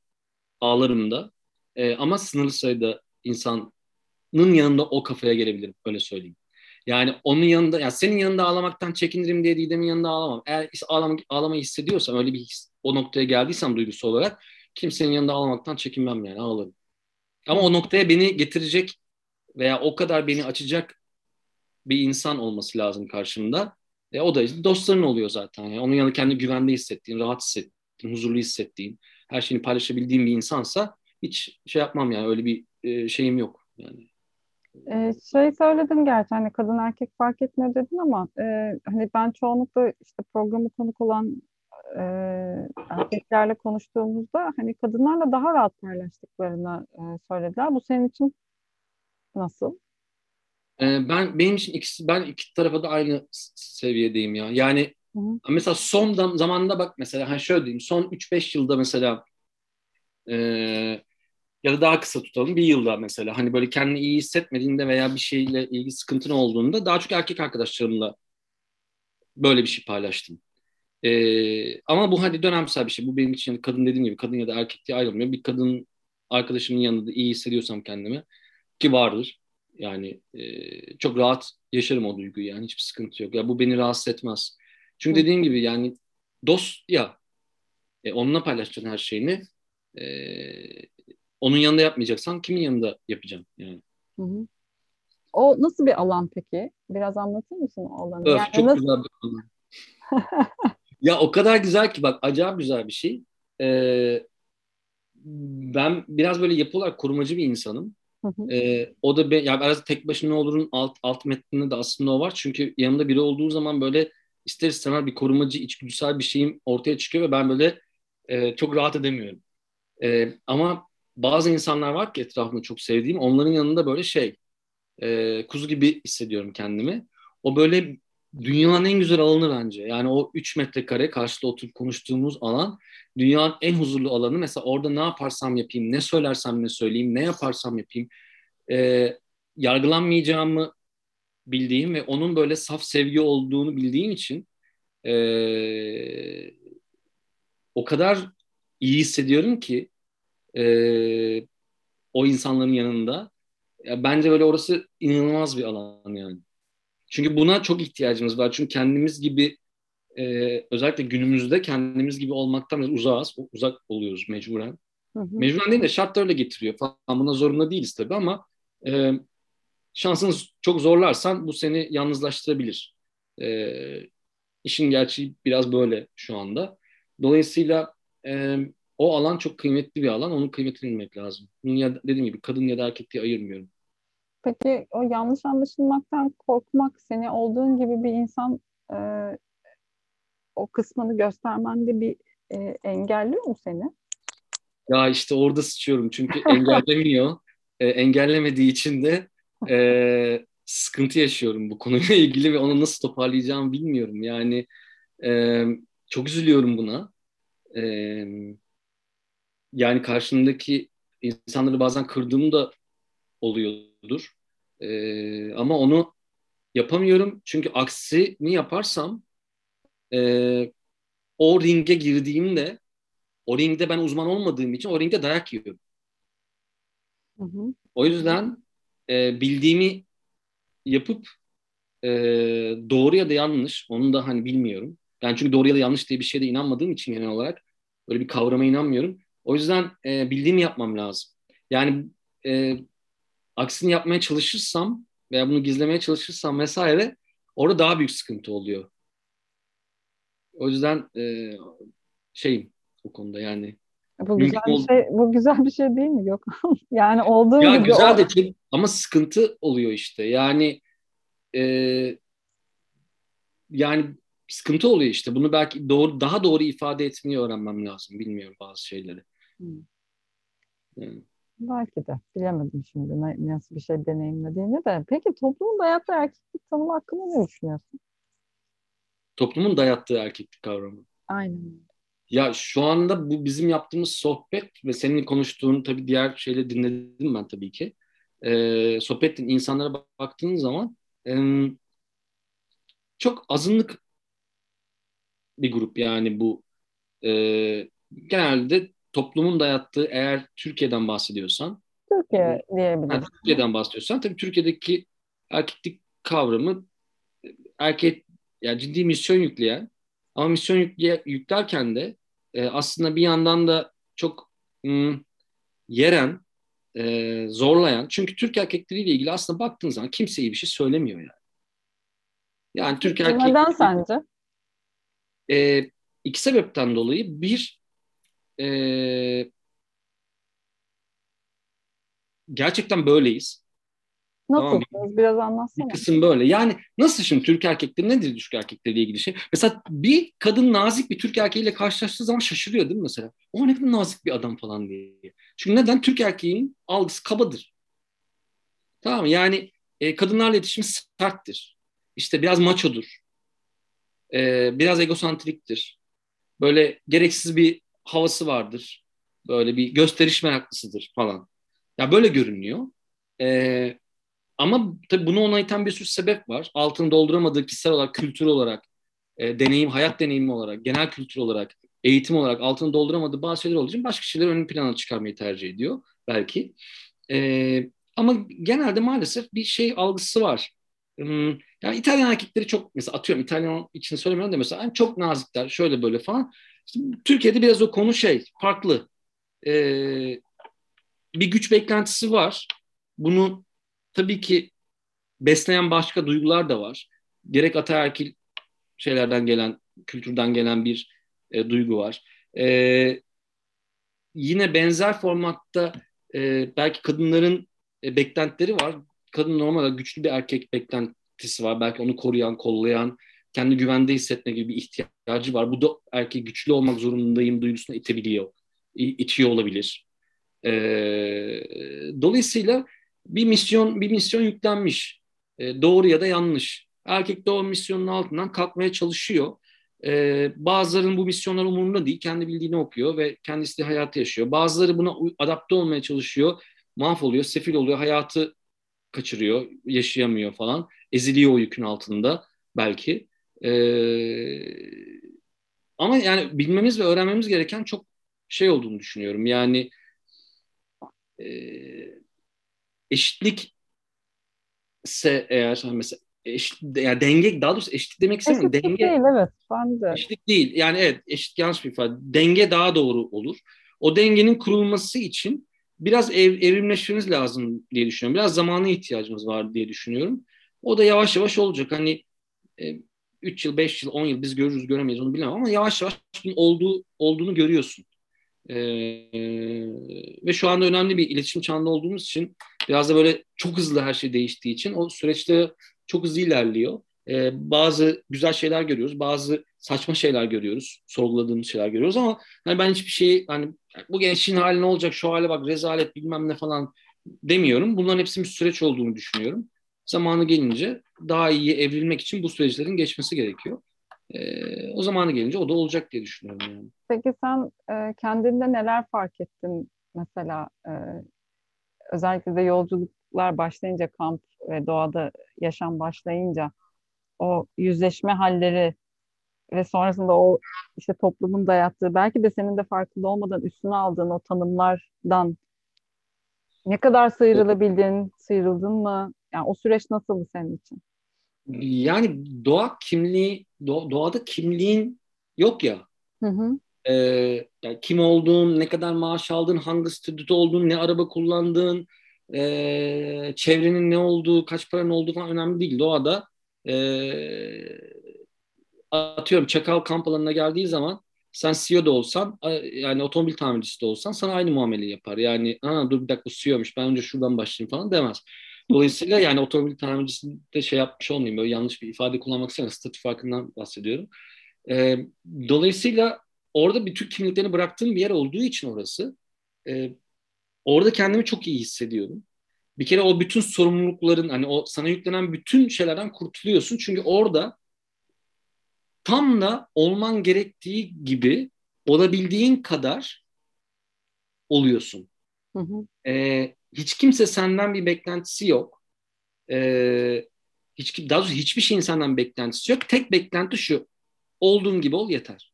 Ağlarım da. E, ama sınırlı sayıda insanın yanında o kafaya gelebilirim. Öyle söyleyeyim. Yani onun yanında, yani senin yanında ağlamaktan çekinirim diye Didem'in yanında ağlamam. Eğer ağlam, ağlamayı hissediyorsam, öyle bir his, o noktaya geldiysem duygusal olarak kimsenin yanında ağlamaktan çekinmem yani ağlarım. Ama o noktaya beni getirecek veya o kadar beni açacak bir insan olması lazım karşımda. E, o da dostların oluyor zaten. Yani onun yanında kendini güvende hissettiğin, rahat hissettiğin, huzurlu hissettiğin, her şeyini paylaşabildiğin bir insansa hiç şey yapmam yani öyle bir e, şeyim yok yani. Ee, şey söyledim gerçi hani kadın erkek fark etmiyor dedin ama e, hani ben çoğunlukla işte programı konuk olan e, erkeklerle konuştuğumuzda hani kadınlarla daha rahat paylaştıklarını e, söylediler. Bu senin için nasıl? Ee, ben benim için ikisi ben iki tarafa da aynı seviyedeyim ya. Yani Hı-hı. mesela son zamanda bak mesela hani şöyle diyeyim son üç beş yılda mesela eee ya da daha kısa tutalım bir yılda mesela hani böyle kendini iyi hissetmediğinde veya bir şeyle ilgili sıkıntın olduğunda daha çok erkek arkadaşlarımla böyle bir şey paylaştım. Ee, ama bu hani dönemsel bir şey. Bu benim için kadın dediğim gibi kadın ya da erkek diye ayrılmıyor. Bir kadın arkadaşımın yanında da iyi hissediyorsam kendimi ki vardır. Yani e, çok rahat yaşarım o duyguyu yani hiçbir sıkıntı yok. Ya bu beni rahatsız etmez. Çünkü dediğim gibi yani dost ya e, onunla paylaşacaksın her şeyini. Eee Onun yanında yapmayacaksan kimin yanında yapacağım yani. Hı hı. O nasıl bir alan peki? Biraz anlatır mısın o alanı? Öf, yani çok nasıl... güzel bir alan. Ya o kadar güzel ki bak acayip güzel bir şey. Ee, ben biraz böyle yapı olarak korumacı bir insanım. Hı hı. Ee, o da ben, yani arası tek başına olurun alt alt metninde de aslında o var. Çünkü yanımda biri olduğu zaman böyle ister istemez bir korumacı içgüdüsel bir şeyim ortaya çıkıyor ve ben böyle e, çok rahat edemiyorum. E, ama bazı insanlar var ki etrafımda çok sevdiğim. Onların yanında böyle şey, e, kuzu gibi hissediyorum kendimi. O böyle dünyanın en güzel alanı bence. Yani o üç metrekare karşılıklı oturup konuştuğumuz alan dünyanın en huzurlu alanı. Mesela orada ne yaparsam yapayım, ne söylersem ne söyleyeyim, ne yaparsam yapayım. E, yargılanmayacağımı bildiğim ve onun böyle saf sevgi olduğunu bildiğim için e, o kadar iyi hissediyorum ki Ee, o insanların yanında. Ya bence böyle orası inanılmaz bir alan yani. Çünkü buna çok ihtiyacımız var. Çünkü kendimiz gibi e, özellikle günümüzde kendimiz gibi olmaktan uzağız. Uzak oluyoruz mecburen. Hı hı. Mecburen değil de şartlar öyle getiriyor falan. Buna zorunda değiliz tabii ama e, şansını çok zorlarsan bu seni yalnızlaştırabilir. E, İşin gerçeği biraz böyle şu anda. Dolayısıyla e, o alan çok kıymetli bir alan. Onun kıymetini bilmek lazım. Bunun ya, dediğim gibi kadın ya da erkek diye ayırmıyorum. Peki o yanlış anlaşılmaktan korkmak, seni olduğun gibi bir insan e, o kısmını göstermende bir e, engelliyor mu seni? Ya işte orada sıçıyorum. Çünkü engellemiyor. e, engellemediği için de e, sıkıntı yaşıyorum bu konuyla ilgili ve onu nasıl toparlayacağımı bilmiyorum. Yani e, çok üzülüyorum buna. E, yani karşımdaki insanları bazen kırdığım da oluyordur. E, ama onu yapamıyorum. Çünkü aksini yaparsam e, o ringe girdiğimde o ringde ben uzman olmadığım için o ringde dayak yiyorum. Hı hı. O yüzden e, bildiğimi yapıp e, doğru ya da yanlış, onu da hani bilmiyorum. Yani çünkü doğru ya da yanlış diye bir şeye de inanmadığım için genel olarak böyle bir kavrama inanmıyorum. O yüzden e, bildiğimi yapmam lazım. Yani e, aksini yapmaya çalışırsam veya bunu gizlemeye çalışırsam vesaire orada daha büyük sıkıntı oluyor. O yüzden e, şeyim o konuda yani. Bu güzel bir şey, bu güzel bir şey değil mi Gökhan? Yani olduğu ya gibi. Güzel o... de çok, ama sıkıntı oluyor işte. Yani e, yani sıkıntı oluyor işte. Bunu belki doğru, daha doğru ifade etmeyi öğrenmem lazım. Bilmiyorum bazı şeyleri. Hmm. Yani. Belki de bilemedim şimdi nasıl bir şey deneyimlediğini de. Peki toplumun dayattığı erkeklik tanımı hakkında ne düşünüyorsun? Toplumun dayattığı erkeklik kavramı. Aynen. Ya şu anda bu bizim yaptığımız sohbet ve senin konuştuğun tabii diğer şeyleri dinledim ben tabii ki. Ee, sohbetin insanlara baktığın zaman e, çok azınlık bir grup yani bu. E, genelde toplumun dayattığı eğer Türkiye'den bahsediyorsan. Türkiye diyebilirim. Yani Türkiye'den bahsediyorsan tabii Türkiye'deki erkeklik kavramı erkek yani ciddi misyon yükleyen. Ama misyon yükle, yüklerken de e, aslında bir yandan da çok m, yeren, e, zorlayan. Çünkü Türk erkekleriyle ilgili aslında baktığın zaman kimse iyi bir şey söylemiyor yani. Yani Türk erkekleri... Neden sence? E, iki sebepten dolayı. Bir, e, gerçekten böyleyiz. Nasıl? Tamam. Biraz anlatsana. Bir kısım böyle. Yani nasıl şimdi Türk erkekleri nedir Türk erkekleriyle ilgili şey? Mesela bir kadın nazik bir Türk erkeğiyle karşılaştığı zaman şaşırıyor değil mi mesela? O ne kadar nazik bir adam falan diye. Çünkü neden? Türk erkeğinin algısı kabadır. Tamam yani e, kadınlarla iletişim serttir. İşte biraz maçodur. E, biraz egosantriktir. Böyle gereksiz bir havası vardır. Böyle bir gösteriş meraklısıdır falan. Ya böyle görünüyor. Eee Ama tabii bunu ona iten bir sürü sebep var. Altını dolduramadığı kişisel olarak, kültür olarak, e, deneyim, hayat deneyimi olarak, genel kültür olarak, eğitim olarak altını dolduramadığı bazı şeyler olduğu için başka şeyleri ön plana çıkarmayı tercih ediyor belki. E, ama genelde maalesef bir şey algısı var. Yani İtalyan erkekleri çok, mesela atıyorum İtalyan için söylemiyorum da mesela yani çok nazikler, şöyle böyle falan. Şimdi Türkiye'de biraz o konu şey, farklı. E, bir güç beklentisi var. Bunu tabii ki besleyen başka duygular da var. Gerek ataerkil şeylerden gelen, kültürden gelen bir e, duygu var. E, yine benzer formatta e, belki kadınların e, beklentileri var. Kadın normalde güçlü bir erkek beklentisi var. Belki onu koruyan, kollayan, kendi güvende hissetme gibi bir ihtiyacı var. Bu da erkeği güçlü olmak zorundayım duygusuna itebiliyor, itiyor olabilir. E, dolayısıyla Bir misyon bir misyon yüklenmiş. E, doğru ya da yanlış. Erkek de o misyonun altından kalkmaya çalışıyor. E, bazılarının bu misyonlar umurunda değil. Kendi bildiğini okuyor ve kendi istediği hayatı yaşıyor. Bazıları buna adapte olmaya çalışıyor. Mahvoluyor, sefil oluyor, hayatı kaçırıyor, yaşayamıyor falan. Eziliyor o yükün altında belki. E, ama yani bilmemiz ve öğrenmemiz gereken çok şey olduğunu düşünüyorum. Yani... E, eşitlikse eğer mesela eşit, yani denge daha doğrusu eşitlik demek istemiyorum. Eşitlik denge, değil evet ben de. Eşitlik değil yani evet eşitlik yanlış bir ifade. Denge daha doğru olur. O dengenin kurulması için biraz ev, evrimleşmemiz lazım diye düşünüyorum. Biraz zamana ihtiyacımız var diye düşünüyorum. O da yavaş yavaş olacak. Hani e, üç yıl, beş yıl, on yıl biz görürüz göremeyiz onu bilemem ama yavaş yavaş olduğu, olduğunu görüyorsun. Ee, ve şu anda önemli bir iletişim çağında olduğumuz için biraz da böyle çok hızlı her şey değiştiği için o süreçte çok hızlı ilerliyor. Ee, bazı güzel şeyler görüyoruz, bazı saçma şeyler görüyoruz, sorguladığımız şeyler görüyoruz ama hani ben hiçbir şey hani bu gençliğin hali ne olacak, şu hale bak rezalet bilmem ne falan demiyorum. Bunların hepsinin bir süreç olduğunu düşünüyorum. Zamanı gelince daha iyi evrilmek için bu süreçlerin geçmesi gerekiyor. Ee, o zamanı gelince o da olacak diye düşünüyorum yani. Peki sen e, kendinde neler fark ettin mesela e, özellikle de yolculuklar başlayınca, kamp ve doğada yaşam başlayınca o yüzleşme halleri ve sonrasında o işte toplumun dayattığı, belki de senin de farkında olmadan üstüne aldığın o tanımlardan ne kadar sıyrılabildin, sıyrıldın mı? Yani o süreç nasıldı senin için? Yani doğa kimliği, do- doğada kimliğin yok ya. Hı hı. Ee, yani kim olduğun, ne kadar maaş aldığın, hangi stüdyoda olduğun, ne araba kullandığın, ee, çevrenin ne olduğu, kaç paranın olduğu falan önemli değil. Doğada ee, atıyorum Çakal kamp alanına geldiği zaman sen C E O da olsan, yani otomobil tamircisi de olsan sana aynı muameleyi yapar. Yani ha dur bir dakika C E O'ymuş, ben önce şuradan başlayayım falan demez. Dolayısıyla yani otomobil tamircisi de şey yapmış olmayayım, böyle yanlış bir ifade kullanmak istemiyorum, statü farkından bahsediyorum. Ee, dolayısıyla orada bir Türk kimliklerini bıraktığım bir yer olduğu için orası, e, orada kendimi çok iyi hissediyorum. Bir kere o bütün sorumlulukların, hani o sana yüklenen bütün şeylerden kurtuluyorsun çünkü orada tam da olman gerektiği gibi olabildiğin kadar oluyorsun. Hı hı. Ee, hiç kimse senden bir beklentisi yok. Ee, hiç, daha doğrusu hiçbir şeyin senden beklentisi yok. Tek beklenti şu: olduğun gibi ol yeter.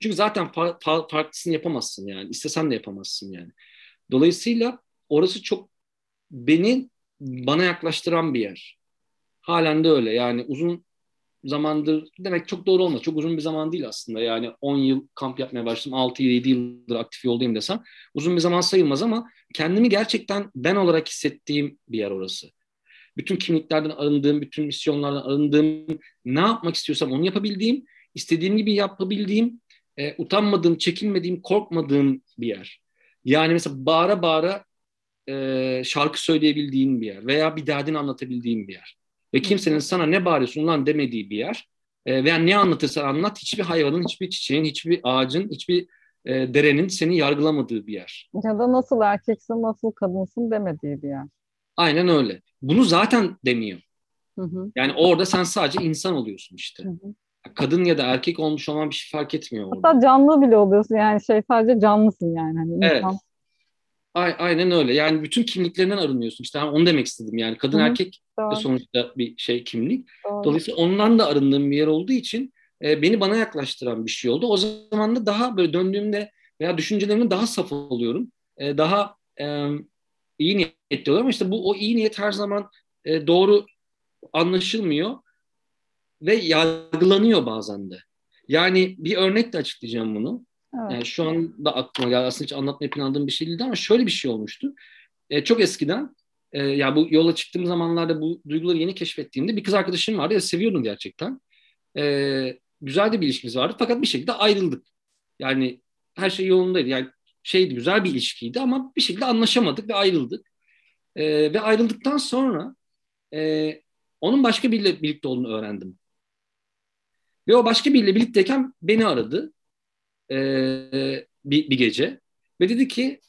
Çünkü zaten fa- fa- farklısını yapamazsın yani. İstesen de yapamazsın yani. Dolayısıyla orası çok beni bana yaklaştıran bir yer. Halen de öyle yani uzun zamandır, demek çok doğru olmaz. Çok uzun bir zaman değil aslında. Yani on yıl kamp yapmaya başladım. altı yedi yıldır aktif yoldayım desem uzun bir zaman sayılmaz ama kendimi gerçekten ben olarak hissettiğim bir yer orası. Bütün kimliklerden arındığım, bütün misyonlardan arındığım, ne yapmak istiyorsam onu yapabildiğim, istediğim gibi yapabildiğim, e, utanmadığım, çekinmediğim, korkmadığım bir yer. Yani mesela bağıra bağıra e, şarkı söyleyebildiğim bir yer veya bir derdini anlatabildiğim bir yer. Ve kimsenin sana ne bağırıyorsun lan demediği bir yer. E, veya ne anlatırsan anlat hiçbir hayvanın, hiçbir çiçeğin, hiçbir ağacın, hiçbir e, derenin seni yargılamadığı bir yer. Ya da nasıl erkeksin, nasıl kadınsın demediği bir yer. Aynen öyle. Bunu zaten demiyor. Hı hı. Yani orada sen sadece insan oluyorsun işte. Hı hı. Kadın ya da erkek olmuş olan bir şey fark etmiyor orada. Hatta canlı bile oluyorsun yani şey sadece canlısın yani. Hani evet. İnsan... Aynen öyle. Yani bütün kimliklerinden arınıyorsun. İşte onu demek istedim. Yani kadın, hı, erkek doğru. Sonuçta bir şey kimlik. Doğru. Dolayısıyla ondan da arındığım bir yer olduğu için e, beni bana yaklaştıran bir şey oldu. O zaman da daha böyle döndüğümde veya düşüncelerimi daha saf oluyorum. E, daha e, iyi niyetli oluyorum. İşte bu o iyi niyet her zaman e, doğru anlaşılmıyor ve yargılanıyor bazen de. Yani bir örnekle açıklayacağım bunu. Evet. Yani şu anda aklıma geldi. Aslında hiç anlatmayı planladığım bir şey değildi ama şöyle bir şey olmuştu. E, çok eskiden e, ya bu yola çıktığım zamanlarda bu duyguları yeni keşfettiğimde bir kız arkadaşım vardı. Ya, seviyordum gerçekten. E, güzel de bir ilişkimiz vardı. Fakat bir şekilde ayrıldık. Yani her şey yolundaydı. Yani şeydi, güzel bir ilişkiydi ama bir şekilde anlaşamadık ve ayrıldık. E, ve ayrıldıktan sonra e, onun başka biriyle birlikte olduğunu öğrendim. Ve o başka biriyle birlikteyken beni aradı. Ee, bir, bir gece ve dedi ki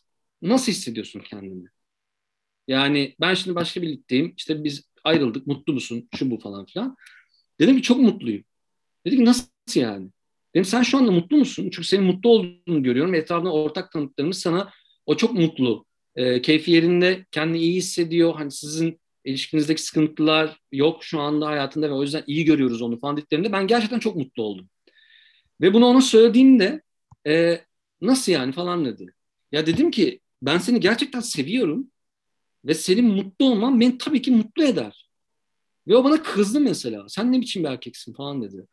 nasıl hissediyorsun kendini? Yani ben şimdi başka birlikteyim, işte biz ayrıldık, mutlu musun, şu bu falan filan. Dedim ki çok mutluyum. Dedi ki nasıl yani? Dedim sen şu anda mutlu musun? Çünkü senin mutlu olduğunu görüyorum. Etrafında ortak tanıklarımız sana o çok mutlu, e, keyfi yerinde, kendini iyi hissediyor. Hani sizin ilişkinizdeki sıkıntılar yok şu anda hayatında ve o yüzden iyi görüyoruz onu falan dediklerinde ben gerçekten çok mutlu oldum. Ve bunu ona söylediğimde E, nasıl yani falan dedi. Ya dedim ki ben seni gerçekten seviyorum ve senin mutlu olman beni tabii ki mutlu eder. Ve o bana kızdı mesela. Sen ne biçim bir erkeksin falan dedi.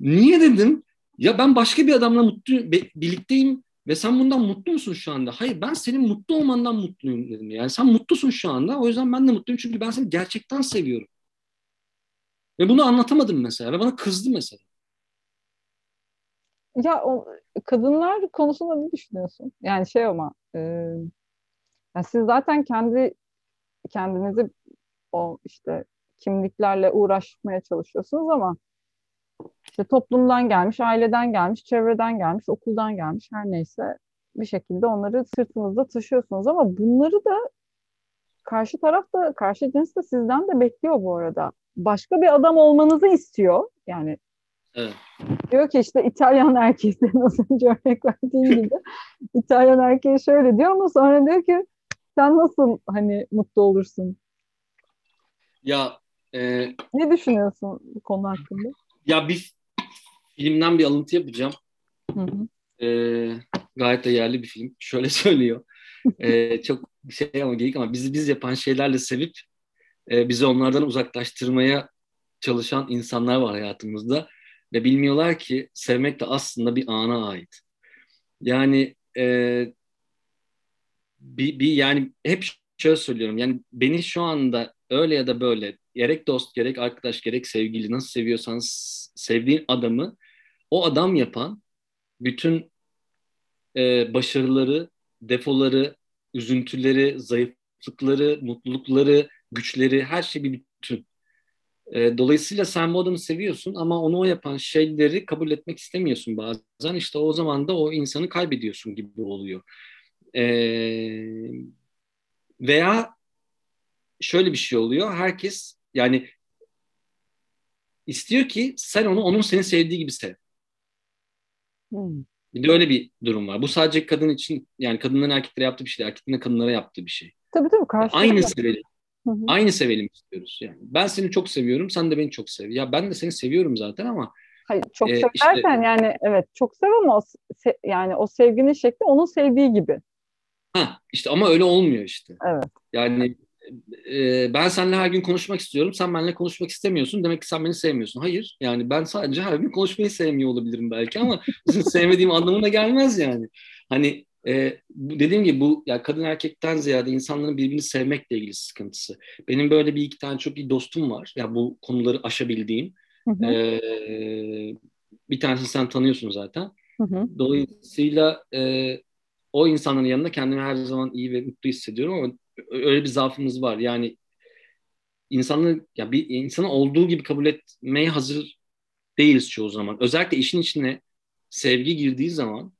Niye dedim? Ya ben başka bir adamla mutlu, be, birlikteyim ve sen bundan mutlu musun şu anda? Hayır, ben senin mutlu olmandan mutluyum dedim. Yani sen mutlusun şu anda, o yüzden ben de mutluyum çünkü ben seni gerçekten seviyorum. Ve bunu anlatamadım mesela. Ve bana kızdı mesela. Ya o, kadınlar konusunda ne düşünüyorsun? Yani şey ama e, yani siz zaten kendi kendinizi o işte kimliklerle uğraşmaya çalışıyorsunuz ama işte toplumdan gelmiş, aileden gelmiş, çevreden gelmiş, okuldan gelmiş her neyse bir şekilde onları sırtınızda taşıyorsunuz ama bunları da karşı taraf da, karşı cins de sizden de bekliyor bu arada. Başka bir adam olmanızı istiyor. Yani evet. Diyor ki işte İtalyan erkeği nasıl önce örnek verdiğim gibi İtalyan erkeği şöyle diyor ama sonra diyor ki sen nasıl hani mutlu olursun? Ya e... ne düşünüyorsun bu konu hakkında? Ya bir filmden bir alıntı yapacağım. Hı hı. E, gayet de yerli bir film. Şöyle söylüyor. e, çok şey ama geyik ama bizi biz yapan şeylerle sevip e, bizi onlardan uzaklaştırmaya çalışan insanlar var hayatımızda. Ve bilmiyorlar ki sevmek de aslında bir ana ait. Yani e, bir, bir yani hep şöyle söylüyorum. Yani beni şu anda öyle ya da böyle gerek dost, gerek arkadaş, gerek sevgili nasıl seviyorsanız sevdiğin adamı o adam yapan bütün e, başarıları, defoları, üzüntüleri, zayıflıkları, mutlulukları, güçleri her şey bir bütün. Dolayısıyla sen bu adamı seviyorsun ama onu o yapan şeyleri kabul etmek istemiyorsun bazen. İşte o zaman da o insanı kaybediyorsun gibi oluyor. Ee, veya şöyle bir şey oluyor. Herkes yani istiyor ki sen onu onun seni sevdiği gibi sev. Hmm. Bir de öyle bir durum var. Bu sadece kadın için yani kadınların erkeklere yaptığı bir şey. Erkeklerin kadınlara yaptığı bir şey. Tabii tabii. Karşılıklı. Aynı sebebi. Hı hı. Aynı sevelim istiyoruz yani. Ben seni çok seviyorum, sen de beni çok sev. Ya ben de seni seviyorum zaten ama. Hayır, çok e, seversen işte, yani evet çok sev ama o se- yani o sevginin şekli onun sevdiği gibi. Ha işte ama öyle olmuyor işte. Evet. Yani e, ben seninle her gün konuşmak istiyorum, sen benimle konuşmak istemiyorsun. Demek ki sen beni sevmiyorsun. Hayır yani ben sadece her gün konuşmayı sevmiyor olabilirim belki ama sevmediğim anlamına gelmez yani. Hani. Ee, dediğim gibi bu ya kadın erkekten ziyade insanların birbirini sevmekle ilgili sıkıntısı. Benim böyle bir iki tane çok iyi dostum var. Ya yani bu konuları aşabildiğim. Hı hı. Ee, bir tanesini sen tanıyorsun zaten. Hı hı. Dolayısıyla e, o insanların yanında kendimi her zaman iyi ve mutlu hissediyorum ama öyle bir zaafımız var. Yani insanları ya bir insanı olduğu gibi kabul etmeye hazır değiliz çoğu zaman. Özellikle işin içine sevgi girdiği zaman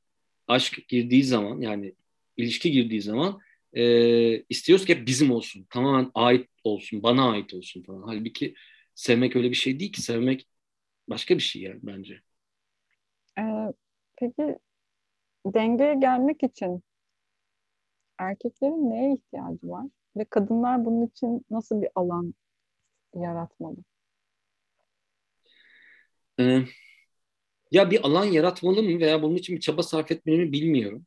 aşk girdiği zaman yani ilişki girdiği zaman e, istiyoruz ki hep bizim olsun. Tamamen ait olsun. Bana ait olsun falan. Halbuki sevmek öyle bir şey değil ki. Sevmek başka bir şey yani bence. Ee, peki dengeye gelmek için erkeklerin neye ihtiyacı var? Ve kadınlar bunun için nasıl bir alan yaratmalı? Evet. Ya bir alan yaratmalı mı veya bunun için bir çaba sarf etmeli mi bilmiyorum.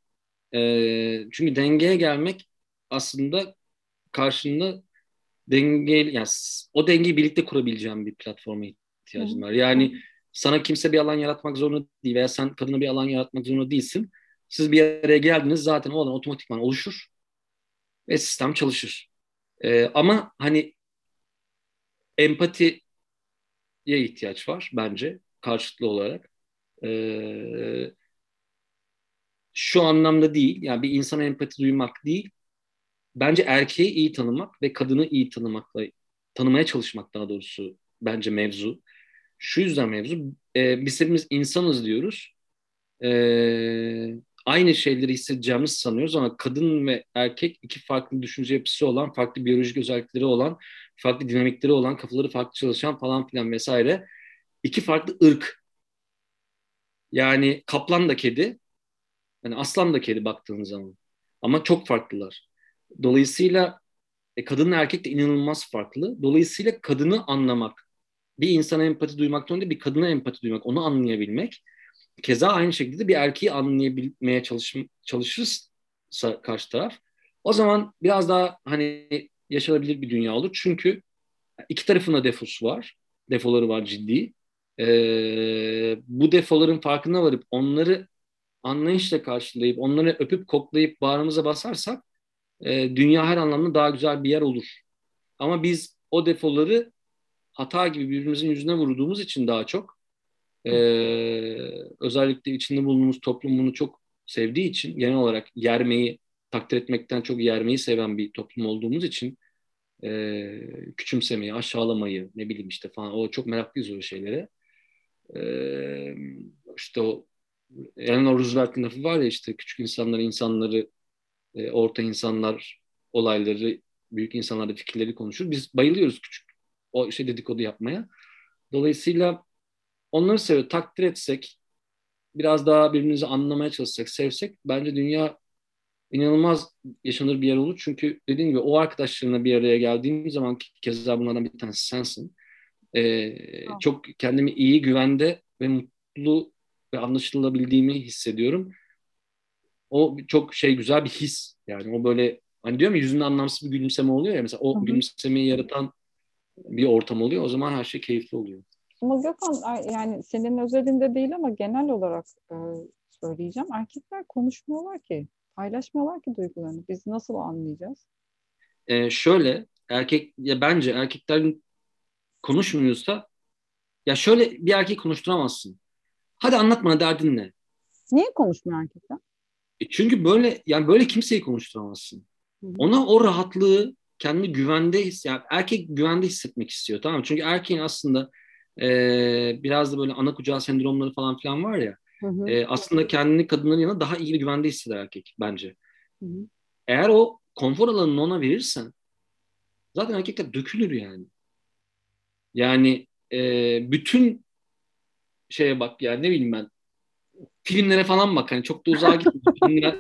Ee, çünkü dengeye gelmek aslında karşında denge, yani o dengeyi birlikte kurabileceğim bir platforma ihtiyacım var. Yani sana kimse bir alan yaratmak zorunda değil veya sen kadına bir alan yaratmak zorunda değilsin. Siz bir araya geldiniz zaten o alan otomatikman oluşur ve sistem çalışır. Ee, ama hani empatiye ihtiyaç var bence karşılıklı olarak. Ee, şu anlamda değil yani bir insana empati duymak değil bence erkeği iyi tanımak ve kadını iyi tanımakla tanımaya çalışmak daha doğrusu bence mevzu şu yüzden mevzu e, biz hepimiz insanız diyoruz e, aynı şeyleri hissedeceğimizi sanıyoruz ama kadın ve erkek iki farklı düşünce yapısı olan farklı biyolojik özellikleri olan farklı dinamikleri olan kafaları farklı çalışan falan filan vesaire iki farklı ırk. Yani kaplan da kedi, yani aslan da kedi baktığınız zaman. Ama çok farklılar. Dolayısıyla e, kadınla erkek de inanılmaz farklı. Dolayısıyla kadını anlamak, bir insana empati duymaktan önce bir kadına empati duymak, onu anlayabilmek. Keza aynı şekilde bir erkeği anlayabilmeye çalış, çalışırsa karşı taraf. O zaman biraz daha hani yaşanabilir bir dünya olur. Çünkü iki tarafın da defosu var, defoları var ciddi. Ee, bu defoların farkına varıp onları anlayışla karşılayıp onları öpüp koklayıp bağrımıza basarsak e, dünya her anlamda daha güzel bir yer olur. Ama biz o defoları hata gibi birbirimizin yüzüne vurduğumuz için daha çok e, özellikle içinde bulunduğumuz toplum bunu çok sevdiği için, genel olarak yermeyi takdir etmekten çok yermeyi seven bir toplum olduğumuz için e, küçümsemeyi, aşağılamayı, ne bileyim işte falan, o çok meraklıyız öyle şeylere. E, işte o Eleanor Roosevelt'in lafı var ya, işte küçük insanlar insanları, e, orta insanlar olayları, büyük insanlar da fikirleri konuşur. Biz bayılıyoruz küçük o şey dedikodu yapmaya. Dolayısıyla onları seviyor, takdir etsek, biraz daha birbirimizi anlamaya çalışsak, sevsek, bence dünya inanılmaz yaşanır bir yer olur. Çünkü dediğim gibi o arkadaşlarına bir araya geldiğim zaman, keza bunlardan bir tanesi sensin, Ee, çok kendimi iyi, güvende ve mutlu ve anlaşılabildiğimi hissediyorum. O çok şey, güzel bir his. Yani o böyle, hani diyorum ya, yüzünde anlamsız bir gülümseme oluyor ya. Mesela o, hı hı, gülümsemeyi yaratan bir ortam oluyor. O zaman her şey keyifli oluyor. Ama Gökhan, yani senin özelinde değil ama genel olarak e, söyleyeceğim. Erkekler konuşmuyorlar ki, paylaşmıyorlar ki duygularını. Biz nasıl anlayacağız? E, şöyle, erkek ya bence erkekler konuşmuyorsa, ya şöyle, bir erkeği konuşturamazsın. Hadi anlatma, derdin ne? Niye konuşmuyor erkekler? E çünkü böyle, yani böyle kimseyi konuşturamazsın. Hı hı. Ona o rahatlığı, kendini güvende his, yani erkek güvende hissetmek istiyor, tamam mı? Çünkü erkeğin aslında e, biraz da böyle ana kucağı sendromları falan filan var ya. Hı hı. E, aslında kendini kadınların yanında daha iyi bir güvende hisseder erkek bence. Hı hı. Eğer o konfor alanını ona verirsen, zaten erkekler dökülür yani. Yani e, bütün şeye bak, yani ne bileyim ben, filmlere falan bak, hani çok da uzağa gitmiyor.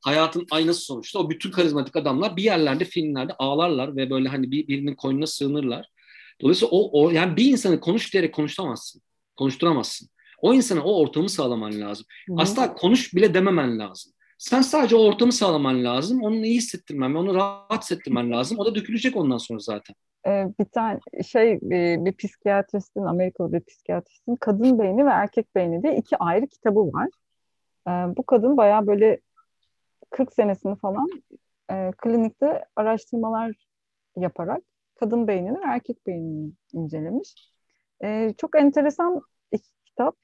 Hayatın aynası sonuçta. O bütün karizmatik adamlar bir yerlerde, filmlerde ağlarlar ve böyle hani bir, birinin koynuna sığınırlar. Dolayısıyla o, o yani bir insanı konuş diyerek konuşturamazsın. Konuşturamazsın. O insana o ortamı sağlaman lazım. Hı. Asla konuş bile dememen lazım. Sen sadece o ortamı sağlaman lazım. Onu iyi hissettirmen ve onu rahat hissettirmen lazım. O da dökülecek ondan sonra zaten. Bir tane şey, bir psikiyatristin, Amerikalı bir psikiyatristin kadın beyni ve erkek beyni diye iki ayrı kitabı var. Bu kadın bayağı böyle kırk senesini falan klinikte araştırmalar yaparak kadın beynini ve erkek beynini incelemiş. Çok enteresan iki kitap,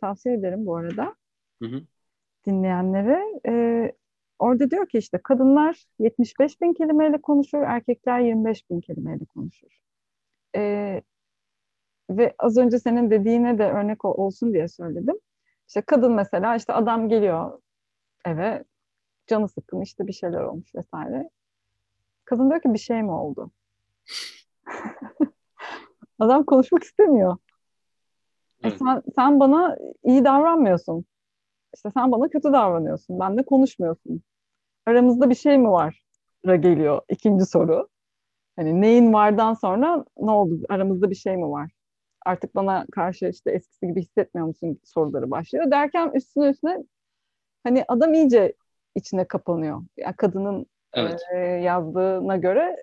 tavsiye ederim bu arada, hı hı, dinleyenlere. Orada diyor ki işte kadınlar yetmiş beş bin kelimeyle konuşur, erkekler yirmi beş bin kelimeyle konuşur. Ee, ve az önce senin dediğine de örnek olsun diye söyledim. İşte kadın mesela, işte adam geliyor eve, canı sıkkın, işte bir şeyler olmuş vesaire. Kadın diyor ki bir şey mi oldu? Adam konuşmak istemiyor. Evet. E sen, sen bana iyi davranmıyorsun. İşte sen bana kötü davranıyorsun, benle konuşmuyorsun. Aramızda bir şey mi var?'a geliyor ikinci soru. Hani neyin vardan sonra ne oldu? Aramızda bir şey mi var? Artık bana karşı işte eskisi gibi hissetmiyor musun soruları başlıyor. Derken üstüne üstüne hani adam iyice içine kapanıyor. Yani kadının, evet, e, yazdığına göre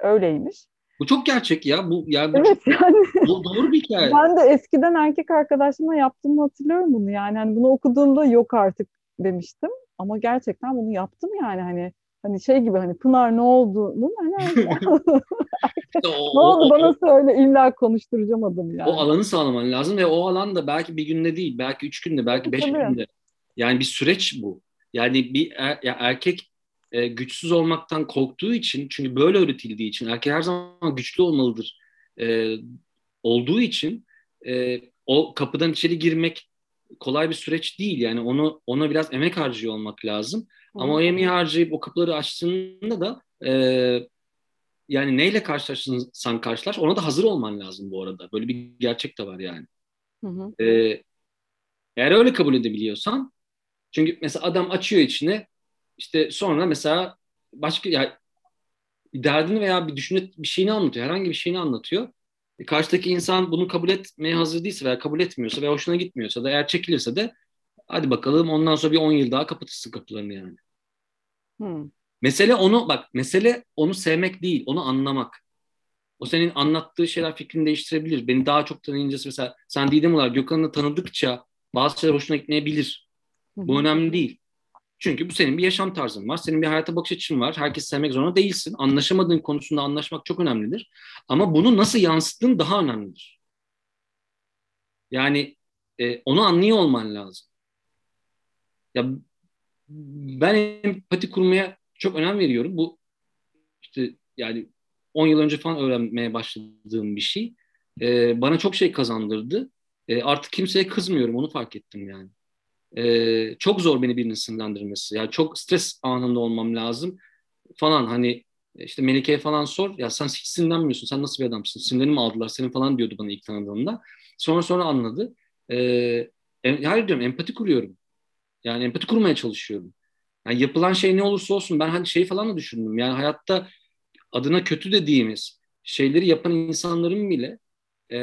öyleymiş. Bu çok gerçek ya. Bu, yani bu, evet, çok, yani, bu doğru bir hikaye. Ben de eskiden erkek arkadaşımla yaptığımı hatırlıyorum bunu. Yani hani bunu okuduğumda yok artık demiştim. Ama gerçekten bunu yaptım yani. Hani hani şey gibi, hani Pınar ne oldu? Hani, ne o, oldu o, bana o, söyle, illa konuşturacağım adamı yani. O alanı sağlaman lazım ve o alan da belki bir günde değil, belki üç günde, belki beş günde. Yani bir süreç bu. Yani bir er, ya erkek E, güçsüz olmaktan korktuğu için, çünkü böyle öğretildiği için, erkek her zaman güçlü olmalıdır e, olduğu için e, o kapıdan içeri girmek kolay bir süreç değil. Yani onu ona biraz emek harcıyor olmak lazım. Hı. Ama o emeği harcayıp o kapıları açtığında da e, yani neyle karşılaşırsan karşılaş, ona da hazır olman lazım bu arada. Böyle bir gerçek de var yani. Hı hı. E, eğer öyle kabul edebiliyorsan, çünkü mesela adam açıyor içine. İşte sonra mesela başka, yani derdini veya bir düşünce, bir şeyini anlatıyor. Herhangi bir şeyini anlatıyor. E karşıdaki insan bunu kabul etmeye hazır değilse veya kabul etmiyorsa veya hoşuna gitmiyorsa da, eğer çekilirse de hadi bakalım ondan sonra bir on yıl daha kapatırsın kapılarını yani. Hmm. Mesele onu bak, mesele onu sevmek değil, onu anlamak. O senin anlattığı şeyler fikrini değiştirebilir. Beni daha çok tanıyıncası mesela sen Didem olarak Gökhan'ı tanıdıkça bazı şeyler hoşuna gitmeyebilir. Hmm. Bu önemli değil. Çünkü bu senin bir yaşam tarzın var, senin bir hayata bakış açın var. Herkes sevmek zorunda değilsin. Anlaşamadığın konusunda anlaşmak çok önemlidir. Ama bunu nasıl yansıttığın daha önemlidir. Yani e, onu anlıyor olman lazım. Ya ben empati kurmaya çok önem veriyorum. Bu işte yani on yıl önce falan öğrenmeye başladığım bir şey. E, bana çok şey kazandırdı. E, artık kimseye kızmıyorum, onu fark ettim yani. Ee, çok zor beni birinin sinirlendirmesi. Yani çok stres anında olmam lazım falan, hani işte Melike'ye falan sor. Ya sen hiç sinirlenmiyorsun. Sen nasıl bir adamsın? Sinirlerini mi aldılar senin falan diyordu bana ilk tanıdığımda. Sonra sonra anladı. Ee, em- hayır diyorum, empati kuruyorum. Yani empati kurmaya çalışıyorum. Yani yapılan şey ne olursa olsun, ben hani şey falan da düşündüm. Yani hayatta adına kötü dediğimiz şeyleri yapan insanların bile e,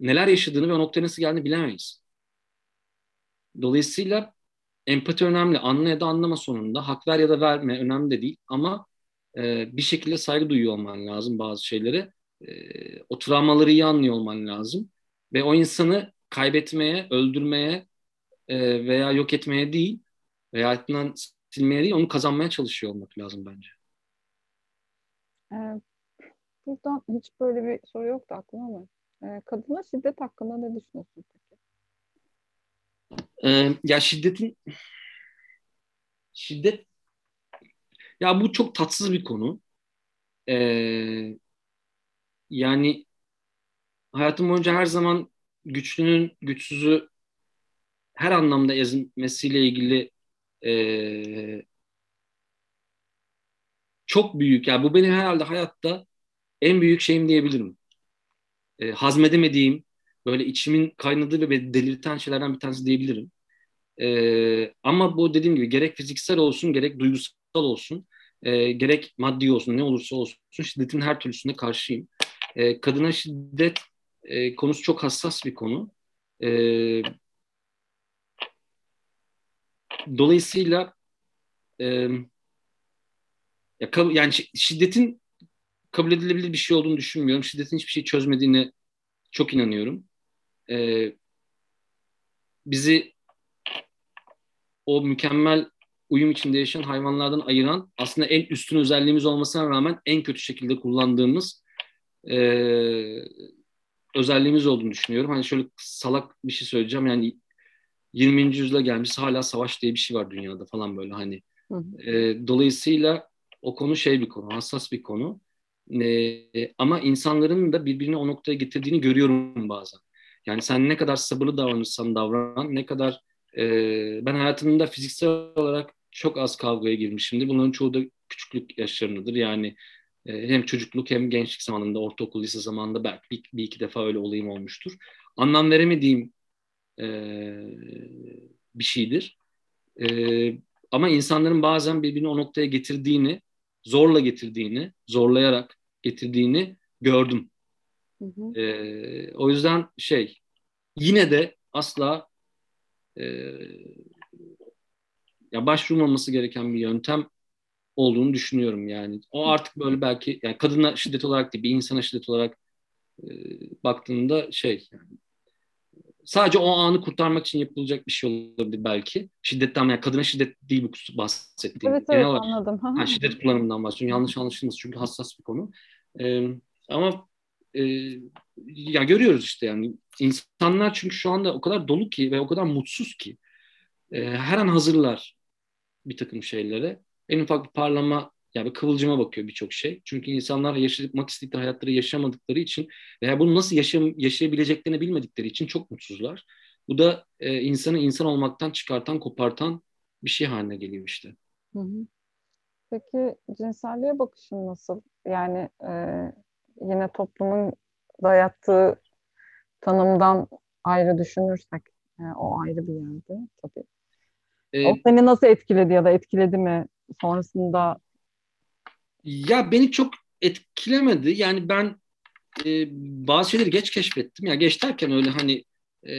neler yaşadığını ve o noktaya nasıl geldiğini bilemeyiz. Dolayısıyla empati önemli. Anla ya da anlama sonunda. Hak ver ya da verme önemli de değil. Ama e, bir şekilde saygı duyuyor olman lazım bazı şeylere. E, o travmaları iyi anlıyor olman lazım. Ve o insanı kaybetmeye, öldürmeye e, veya yok etmeye değil, veya hayatından silmeye değil, onu kazanmaya çalışıyor olmak lazım bence. Ee, buradan hiç böyle bir soru yoktu aklıma ama. Ee, kadına şiddet hakkında ne düşünüyorsun? Ee, ya şiddetin şiddet ya bu çok tatsız bir konu. Ee, yani hayatım boyunca her zaman güçlünün güçsüzü her anlamda ezmesiyle ilgili ee, çok büyük, yani bu benim herhalde hayatta en büyük şeyim diyebilirim. Ee, hazmedemediğim, böyle içimin kaynadığı ve beni delirten şeylerden bir tanesi diyebilirim. Ee, ama bu dediğim gibi gerek fiziksel olsun, gerek duygusal olsun, e, gerek maddi olsun, ne olursa olsun şiddetin her türlüsüne karşıyım. Ee, kadına şiddet e, konusu çok hassas bir konu. Ee, dolayısıyla e, ya, yani şiddetin kabul edilebilir bir şey olduğunu düşünmüyorum. Şiddetin hiçbir şey çözmediğine çok inanıyorum. Ee, bizi o mükemmel uyum içinde yaşayan hayvanlardan ayıran, aslında en üstün özelliğimiz olmasına rağmen en kötü şekilde kullandığımız e, özelliğimiz olduğunu düşünüyorum. Hani şöyle salak bir şey söyleyeceğim, yani yirminci yüzyıla gelmiş hala savaş diye bir şey var dünyada falan böyle hani. Hı hı. E, dolayısıyla o konu şey bir konu, hassas bir konu. E, ama insanların da birbirini o noktaya getirdiğini görüyorum bazen. Yani sen ne kadar sabırlı davranırsan davran, ne kadar e, ben hayatımda fiziksel olarak çok az kavgaya girmişimdir. Bunların çoğu da küçüklük yaşlarındadır. Yani e, hem çocukluk hem gençlik zamanında, ortaokul, lise zamanında belki bir, bir iki defa öyle olayım olmuştur. Anlam veremediğim e, bir şeydir. E, ama insanların bazen birbirini o noktaya getirdiğini, zorla getirdiğini, zorlayarak getirdiğini gördüm. Hı hı. Ee, o yüzden şey, yine de asla e, ya başvurulmaması gereken bir yöntem olduğunu düşünüyorum yani. O artık böyle belki yani kadına şiddet olarak değil, bir insana şiddet olarak e, baktığında şey, yani sadece o anı kurtarmak için yapılacak bir şey olabilir belki. Şiddetten, yani kadına şiddet değil bu bahsettiğim. Evet, evet, olarak, anladım. Yani şiddet kullanımından bahsediyorum. Yanlış anlaşılmasın çünkü hassas bir konu. Ee, ama e, ya görüyoruz işte yani. İnsanlar çünkü şu anda o kadar dolu ki ve o kadar mutsuz ki. E, her an hazırlar bir takım şeylere. En ufak bir parlama, yani bir kıvılcıma bakıyor birçok şey. Çünkü insanlar yaşamak istedikleri hayatları yaşamadıkları için veya bunu nasıl yaşay- yaşayabileceklerini bilmedikleri için çok mutsuzlar. Bu da e, insanı insan olmaktan çıkartan, kopartan bir şey haline geliyor işte. Hı hı. Peki cinselliğe bakışın nasıl? Yani e, yine toplumun dayattığı tanımdan ayrı düşünürsek e, o ayrı bir yerde tabii. E, o seni nasıl etkiledi ya da etkiledi mi sonrasında? Ya beni çok etkilemedi. Yani ben e, bazı şeyleri geç keşfettim. Ya yani geç derken öyle hani e,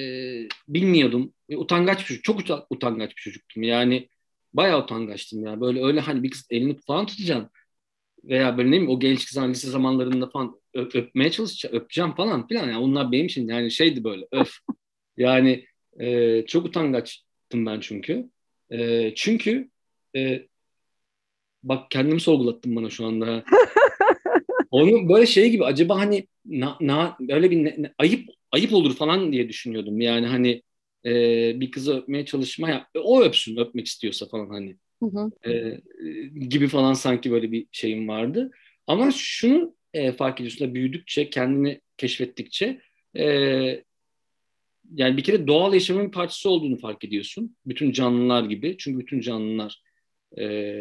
bilmiyordum. E, utangaç bir çocuk. Çok uta- utangaç bir çocuktum. Yani bayağı utangaçtım ya. Böyle öyle hani bir kız elini falan tutacaksın. Veya böyle ne bileyim o genç kızların lise zamanlarında falan öp- öpmeye çalışacağım. Öpeceğim falan filan. Yani onlar benim için yani şeydi böyle öf. Yani e, çok utangaç yaptım ben çünkü. E, çünkü e, bak kendimi sorgulattım bana şu anda. Onu böyle şey gibi acaba hani na, na, böyle bir ne, ne, ayıp ayıp olur falan diye düşünüyordum. Yani hani e, bir kızı öpmeye çalışma yap. O öpsün öpmek istiyorsa falan hani. Hı hı. E, gibi falan sanki böyle bir şeyim vardı. Ama şunu e, fark ediyorsun da büyüdükçe, kendini keşfettikçe e, yani bir kere doğal yaşamın bir parçası olduğunu fark ediyorsun. Bütün canlılar gibi. Çünkü bütün canlılar e,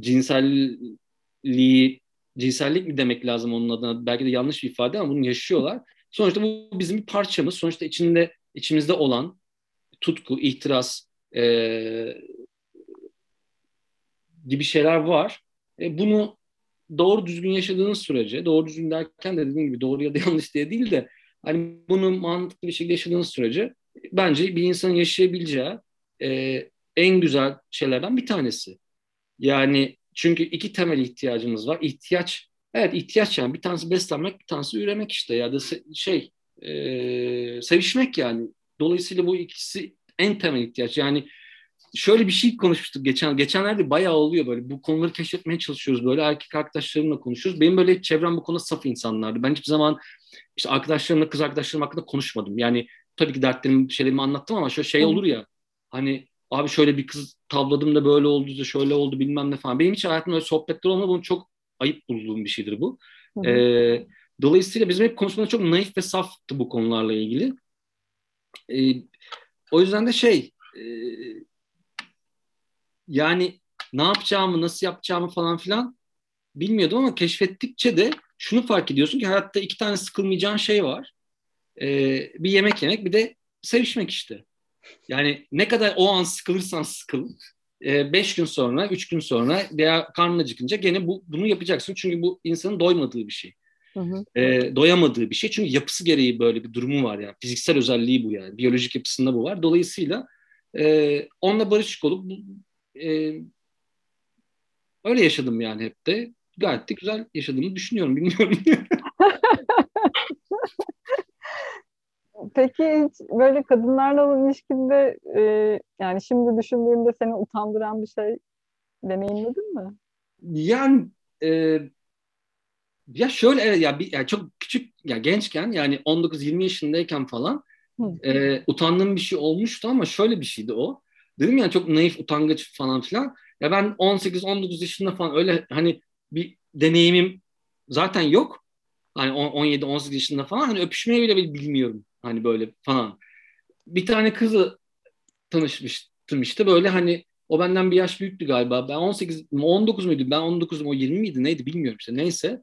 cinselliği cinsellik mi demek lazım onun adına? Belki de yanlış bir ifade ama bunu yaşıyorlar. Sonuçta bu bizim bir parçamız. Sonuçta içinde içimizde olan tutku, ihtiras e, gibi şeyler var. E, bunu doğru düzgün yaşadığınız sürece, doğru düzgün derken de dediğim gibi doğru ya da yanlış diye değil de hani bunu mantıklı bir şekilde yaşadığınız sürece bence bir insanın yaşayabileceği e, en güzel şeylerden bir tanesi. Yani çünkü iki temel ihtiyacımız var. İhtiyaç, evet ihtiyaç yani. Bir tanesi beslenmek, bir tanesi üremek işte. Ya da se- şey, e- sevişmek yani. Dolayısıyla bu ikisi en temel ihtiyaç. Yani şöyle bir şey konuşmuştuk geçen, geçenlerde bayağı oluyor böyle. Bu konuları keşfetmeye çalışıyoruz böyle. Erkek arkadaşlarımla konuşuyoruz. Benim böyle çevrem bu konuda saf insanlardı. Ben hiçbir zaman işte arkadaşlarımla, kız arkadaşlarım hakkında konuşmadım. Yani tabii ki dertlerimi, şeylerimi anlattım ama şöyle şey olur ya. Hani... Abi şöyle bir kız tavladım da böyle oldu da şöyle oldu bilmem ne falan. Benim hiç hayatımda öyle sohbetler olmadı. Bunu çok ayıp bulduğum bir şeydir bu. Ee, dolayısıyla bizim hep konuşmamız çok naif ve saftı bu konularla ilgili. Ee, o yüzden de şey e, yani ne yapacağımı, nasıl yapacağımı falan filan bilmiyordum ama keşfettikçe de şunu fark ediyorsun ki hayatta iki tane sıkılmayacağın şey var. Ee, bir yemek yemek, bir de sevişmek işte. Yani ne kadar o an sıkılırsan sıkıl, beş gün sonra, üç gün sonra veya karnına acıkınca gene bu, bunu yapacaksın. Çünkü bu insanın doymadığı bir şey. Hı hı. E, doyamadığı bir şey. Çünkü yapısı gereği böyle bir durumu var yani. Fiziksel özelliği bu yani. Biyolojik yapısında bu var. Dolayısıyla e, onunla barışık olup e, öyle yaşadım yani hep de. Gayet de güzel yaşadığımı düşünüyorum. Bilmiyorum. Peki hiç böyle kadınlarla olan ilişkinde e, yani şimdi düşündüğümde seni utandıran bir şey deneyimledin mi? Yani e, ya şöyle evet ya, bir, ya çok küçük ya gençken yani on dokuz yirmi yaşındayken falan e, utandığım bir şey olmuştu ama şöyle bir şeydi o. Dedim ya çok naif, utangaç falan filan. Ya ben on sekiz on dokuz yaşında falan öyle hani bir deneyimim zaten yok. Hani on yedi on sekiz yaşında falan hani öpüşmeyi bile bilmiyorum. Hani böyle falan. Bir tane kızla tanışmıştım işte böyle hani o benden bir yaş büyüktü galiba. Ben on sekiz on dokuz muydum? Ben on dokuzum, o yirmi miydi? Neydi bilmiyorum işte. Neyse.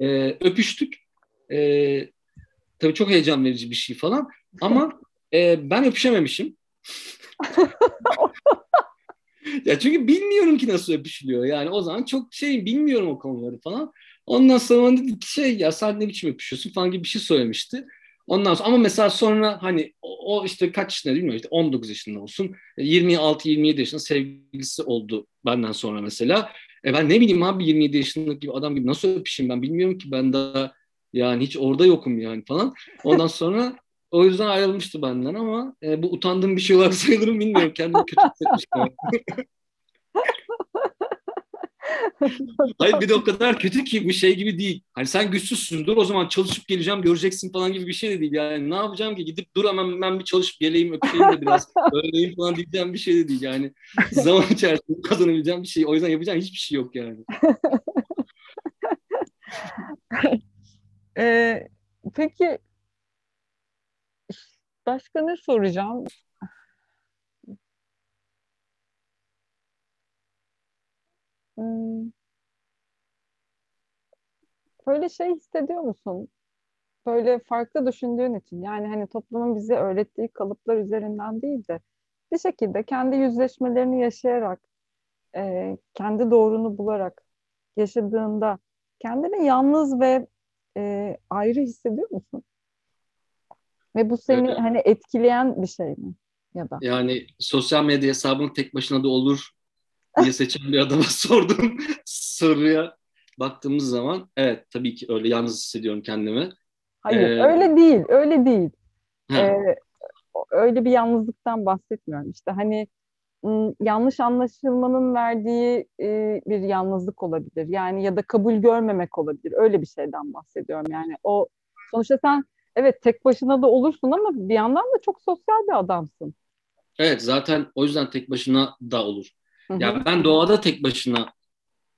Ee, öpüştük. Ee, tabii çok heyecan verici bir şey falan. Ama e, ben öpüşememişim. Ya çünkü bilmiyorum ki nasıl öpüşülüyor. Yani o zaman çok şey bilmiyorum o konuları falan. Ondan sonra dedi ki şey ya sen ne biçim öpüşüyorsun falan gibi bir şey söylemişti. Ondan sonra ama mesela sonra hani o, o işte kaç yaşında bilmiyorum işte on dokuz yaşında olsun yirmi altı yirmi yedi yaşında sevgilisi oldu benden sonra mesela. E ben ne bileyim abi yirmi yedi yaşındaki gibi adam gibi nasıl öpüşeyim ben bilmiyorum ki ben daha yani hiç orada yokum yani falan. Ondan sonra o yüzden ayrılmıştı benden ama e, bu utandığım bir şey olarak sayılırım bilmiyorum kendimi kötü hissetmiştim. Hayır bir de o kadar kötü ki bu şey gibi değil. Hani sen güçsüzsün dur o zaman çalışıp geleceğim göreceksin falan gibi bir şey de değil. Yani ne yapacağım ki gidip dur hemen ben bir çalışıp geleyim öpeyim de biraz öyleyim falan diyeceğim bir şey de değil. Yani zaman içerisinde kazanabileceğim bir şey. O yüzden yapacağım hiçbir şey yok yani. ee, peki başka ne soracağım? Böyle şey hissediyor musun? Böyle farklı düşündüğün için yani hani toplumun bize öğrettiği kalıplar üzerinden değil de bir şekilde kendi yüzleşmelerini yaşayarak e, kendi doğrunu bularak yaşadığında kendini yalnız ve e, ayrı hissediyor musun? Ve bu seni evet. Hani etkileyen bir şey mi? Ya da yani sosyal medya hesabını tek başına da olur diye seçen bir adama sordum soruya baktığımız zaman evet tabii ki öyle yalnız hissediyorum kendimi. Hayır ee, öyle değil öyle değil. Ee, öyle bir yalnızlıktan bahsetmiyorum. İşte hani yanlış anlaşılmanın verdiği bir yalnızlık olabilir. Yani ya da kabul görmemek olabilir. Öyle bir şeyden bahsediyorum. Yani o sonuçta sen evet tek başına da olursun ama bir yandan da çok sosyal bir adamsın. Evet, zaten o yüzden tek başına da olur. Hı-hı. Ya ben doğada tek başına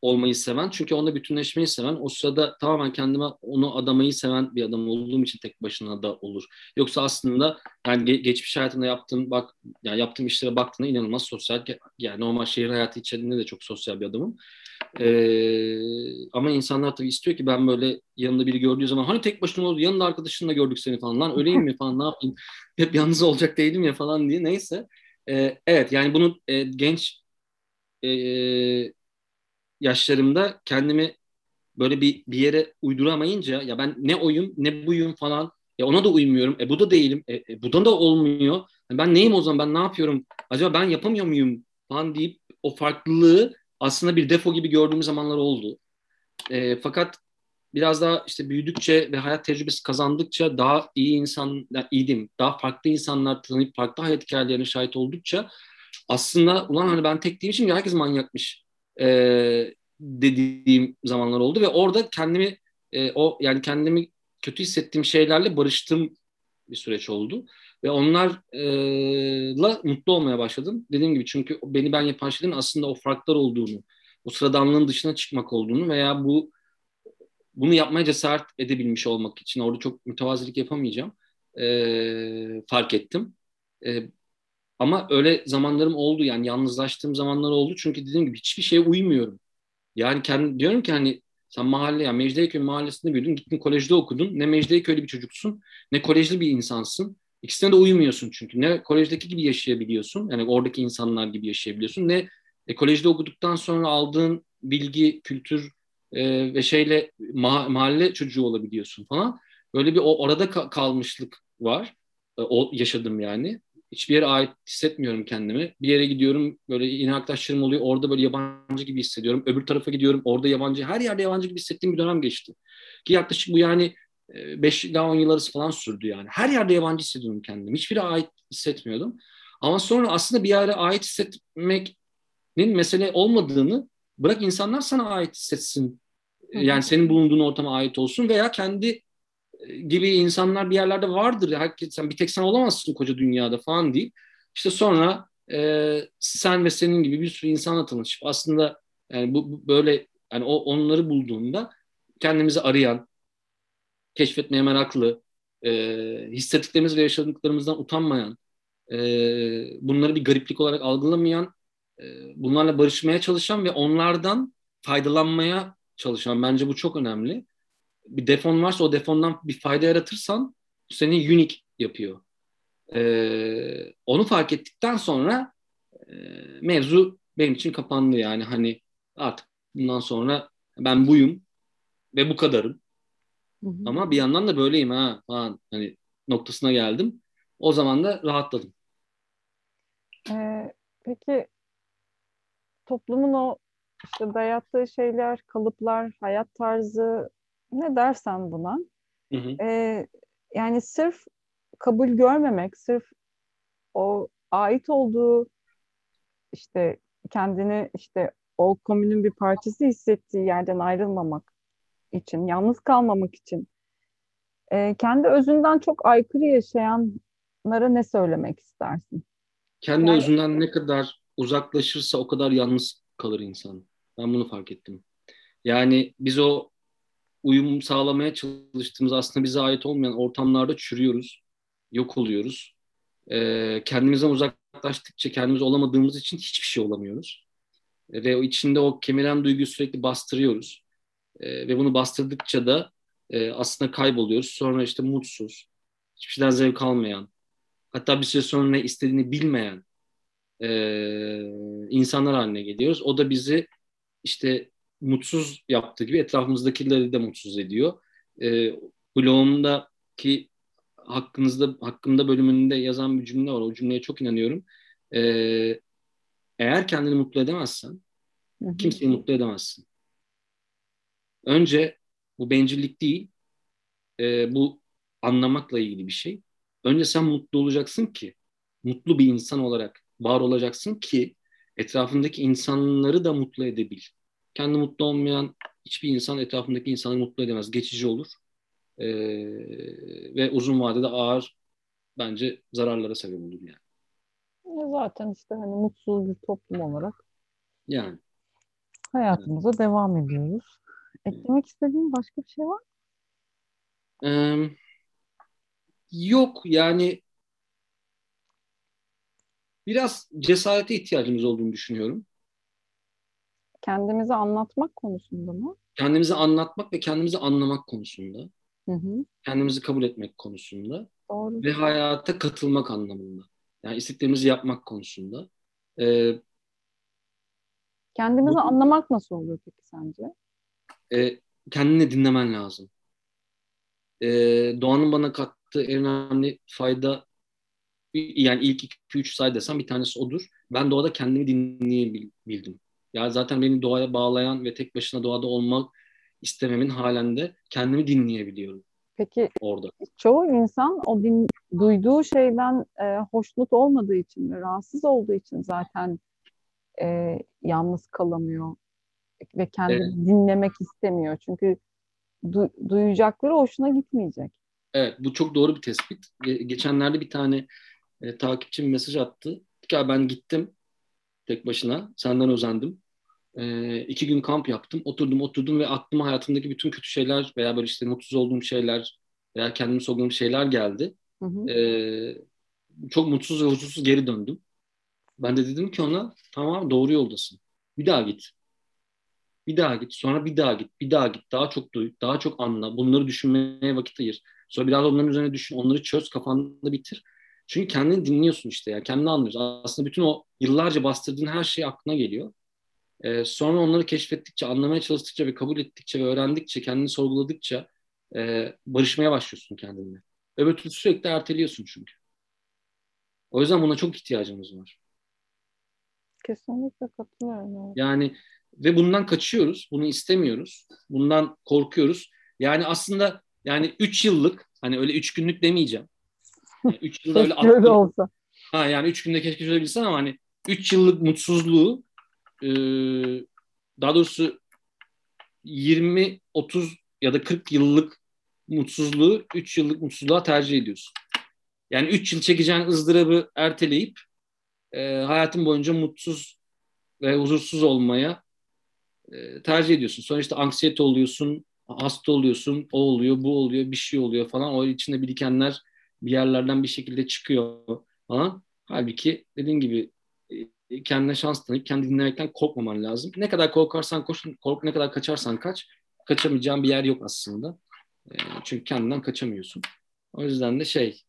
olmayı seven, çünkü onunla bütünleşmeyi seven, o sırada tamamen kendime onu adamayı seven bir adam olduğum için tek başına da olur. Yoksa aslında yani ge- geçmiş hayatımda yaptığım bak yani yaptığım işlere baktığında inanılmaz sosyal, yani normal şehir hayatı içerisinde de çok sosyal bir adamım. Ee, ama insanlar tabii istiyor ki ben böyle yanında biri gördüğü zaman hani tek başına oldu, yanında arkadaşınla gördük seni falan, lan öleyim mi falan, ne yapayım, hep yalnız olacak değilim ya falan diye. Neyse ee, evet yani bunu e, genç e, yaşlarımda kendimi böyle bir bir yere uyduramayınca, ya ben ne oyum ne buyum falan, ya ona da uymuyorum, e bu da değilim, e, e bu da da olmuyor, yani ben neyim o zaman, ben ne yapıyorum acaba, ben yapamıyor muyum falan deyip o farklılığı aslında bir defo gibi gördüğüm zamanlar oldu. E, fakat biraz daha işte büyüdükçe ve hayat tecrübesi kazandıkça daha iyi insan, yani iyi diyeyim, daha farklı insanlar tanıyıp farklı hayat hikayelerine şahit oldukça aslında ulan hani ben tek değilmişim ya, herkes manyakmış Ee, dediğim zamanlar oldu ve orada kendimi e, o yani kendimi kötü hissettiğim şeylerle barıştığım bir süreç oldu ve onlarla e, mutlu olmaya başladım. Dediğim gibi, çünkü beni ben yapan şeylerin aslında o farklar olduğunu, o sıradanlığın dışına çıkmak olduğunu veya bu bunu yapmaya cesaret edebilmiş olmak için orada çok mütevazilik yapamayacağım e, fark ettim. E, Ama öyle zamanlarım oldu, yani yalnızlaştığım zamanlar oldu. Çünkü dediğim gibi hiçbir şeye uymuyorum. Yani kendim, diyorum ki hani sen mahalle, yani Mecidiyeköy mahallesinde büyüdün, gittin kolejde okudun. Ne Mecidiyeköy'lü bir çocuksun, ne kolejli bir insansın. İkisine de uymuyorsun çünkü. Ne kolejdeki gibi yaşayabiliyorsun, yani oradaki insanlar gibi yaşayabiliyorsun. Ne e, kolejde okuduktan sonra aldığın bilgi, kültür e, ve şeyle ma- mahalle çocuğu olabiliyorsun falan. Böyle bir o orada ka- kalmışlık var. E, o yaşadım yani. Hiçbir yere ait hissetmiyorum kendimi. Bir yere gidiyorum, böyle yine arkadaşlarım oluyor. Orada böyle yabancı gibi hissediyorum. Öbür tarafa gidiyorum, orada yabancı. Her yerde yabancı gibi hissettiğim bir dönem geçti. Ki yaklaşık bu yani beş ila on yıl arası falan sürdü yani. Her yerde yabancı hissediyorum kendimi. Hiçbir yere ait hissetmiyordum. Ama sonra aslında bir yere ait hissetmenin mesele olmadığını, bırak insanlar sana ait hissetsin. Yani senin bulunduğun ortama ait olsun veya kendi gibi insanlar bir yerlerde vardır. Herkes, sen bir tek sen olamazsın koca dünyada falan deyip işte sonra e, sen ve senin gibi bir sürü insanla tanışıp aslında yani bu, bu böyle yani o onları bulduğunda kendimizi arayan, keşfetmeye meraklı, e, hissettiklerimiz ve yaşadıklarımızdan utanmayan, e, bunları bir gariplik olarak algılamayan, e, bunlarla barışmaya çalışan ve onlardan faydalanmaya çalışan, bence bu çok önemli. Bir defon varsa o defondan bir fayda yaratırsan seni unique yapıyor. Ee, onu fark ettikten sonra e, mevzu benim için kapandı yani, hani artık bundan sonra ben buyum ve bu kadarım. Hı hı. Ama bir yandan da böyleyim ha falan hani noktasına geldim. O zaman da rahatladım. Ee, peki toplumun o işte dayattığı şeyler, kalıplar, hayat tarzı, ne dersen buna, hı hı. Ee, yani sırf kabul görmemek, sırf o ait olduğu, işte kendini işte o komünün bir parçası hissettiği yerden ayrılmamak için, yalnız kalmamak için ee, kendi özünden çok aykırı yaşayanlara ne söylemek istersin? Kendi yani, özünden ne kadar uzaklaşırsa o kadar yalnız kalır insan. Ben bunu fark ettim. Yani biz o uyum sağlamaya çalıştığımız aslında bize ait olmayan ortamlarda çürüyoruz, yok oluyoruz. Ee, kendimizden uzaklaştıkça kendimiz olamadığımız için hiçbir şey olamıyoruz. Ee, ve o içinde o kemiren duyguyu sürekli bastırıyoruz. Ee, ve bunu bastırdıkça da e, aslında kayboluyoruz. Sonra işte mutsuz, hiçbir şeyden zevk almayan, hatta bir süre sonra ne istediğini bilmeyen e, insanlar haline geliyoruz. O da bizi işte mutsuz yaptığı gibi etrafımızdakileri de mutsuz ediyor. E, blogumdaki hakkınızda, hakkımda bölümünde yazan bir cümle var. O cümleye çok inanıyorum. E, eğer kendini mutlu edemezsen, hı hı, kimseyi mutlu edemezsin. Önce bu bencillik değil, e, bu anlamakla ilgili bir şey. Önce sen mutlu olacaksın ki mutlu bir insan olarak var olacaksın ki etrafındaki insanları da mutlu edebil. Kendi mutlu olmayan hiçbir insan etrafındaki insanı mutlu edemez. Geçici olur. Ee, ve uzun vadede ağır bence zararlara sebep olur yani. Ya zaten işte hani mutsuz bir toplum olarak yani hayatımıza yani devam ediyoruz. Eklemek istediğin başka bir şey var mı? Ee, yok yani biraz cesarete ihtiyacımız olduğunu düşünüyorum. Kendimizi anlatmak konusunda mı? Kendimizi anlatmak ve kendimizi anlamak konusunda. Hı hı. Kendimizi kabul etmek konusunda. Doğru. Ve hayata katılmak anlamında. Yani istediklerimizi yapmak konusunda. Ee, kendimizi bu, anlamak nasıl oluyor peki sence? E, kendini dinlemen lazım. E, doğanın bana kattığı en önemli fayda, yani ilk iki üç say desem bir tanesi odur. Ben doğada kendimi dinleyebildim. Yani zaten beni doğaya bağlayan ve tek başına doğada olmak istememin halen de kendimi dinleyebiliyorum. Peki orada çoğu insan o din, duyduğu şeyden e, hoşnut olmadığı için, rahatsız olduğu için zaten e, yalnız kalamıyor ve kendini evet. dinlemek istemiyor. Çünkü du- duyacakları hoşuna gitmeyecek. Evet, bu çok doğru bir tespit. Geçenlerde bir tane e, takipçim mesaj attı. Ya ben gittim tek başına, senden özendim. E, iki gün kamp yaptım, oturdum oturdum ve aklıma hayatımdaki bütün kötü şeyler veya böyle işte mutsuz olduğum şeyler veya kendimi sorguladığım şeyler geldi. Hı hı. E, çok mutsuz ve huzursuz geri döndüm. Ben de dedim ki ona, tamam doğru yoldasın. Bir daha git. Bir daha git, sonra bir daha git, bir daha git, daha çok duy, daha çok anla, bunları düşünmeye vakit ayır. Sonra biraz onların üzerine düşün, onları çöz, kafanda bitir. Çünkü kendini dinliyorsun işte, yani kendini anlıyorsun. Aslında bütün o yıllarca bastırdığın her şey aklına geliyor. Ee, sonra onları keşfettikçe, anlamaya çalıştıkça ve kabul ettikçe ve öğrendikçe, kendini sorguladıkça e, barışmaya başlıyorsun kendinle. Öbür türlü sürekli erteliyorsun çünkü. O yüzden buna çok ihtiyacımız var. Kesinlikle katılıyorum. Yani... Ve bundan kaçıyoruz, bunu istemiyoruz, bundan korkuyoruz. Yani aslında yani üç yıllık, hani öyle üç günlük demeyeceğim. Yani üç yıl öyle atlı olsa. Ha yani üç günde keşke çözebilsen ama hani üç yıllık mutsuzluğu, e, daha doğrusu yirmi, otuz ya da kırk yıllık mutsuzluğu üç yıllık mutsuzluğa tercih ediyorsun. Yani üç yıl çekeceğin ızdırabı erteleyip e, hayatın boyunca mutsuz ve huzursuz olmaya tercih ediyorsun. Sonra işte anksiyete oluyorsun, hasta oluyorsun, o oluyor, bu oluyor, bir şey oluyor falan. O içinde birikenler bir yerlerden bir şekilde çıkıyor falan. Halbuki dediğin gibi kendine şans tanıyıp kendini dinlemekten korkmaman lazım. Ne kadar korkarsan koş, kork, ne kadar kaçarsan kaç. Kaçamayacağın bir yer yok aslında. Çünkü kendinden kaçamıyorsun. O yüzden de şey,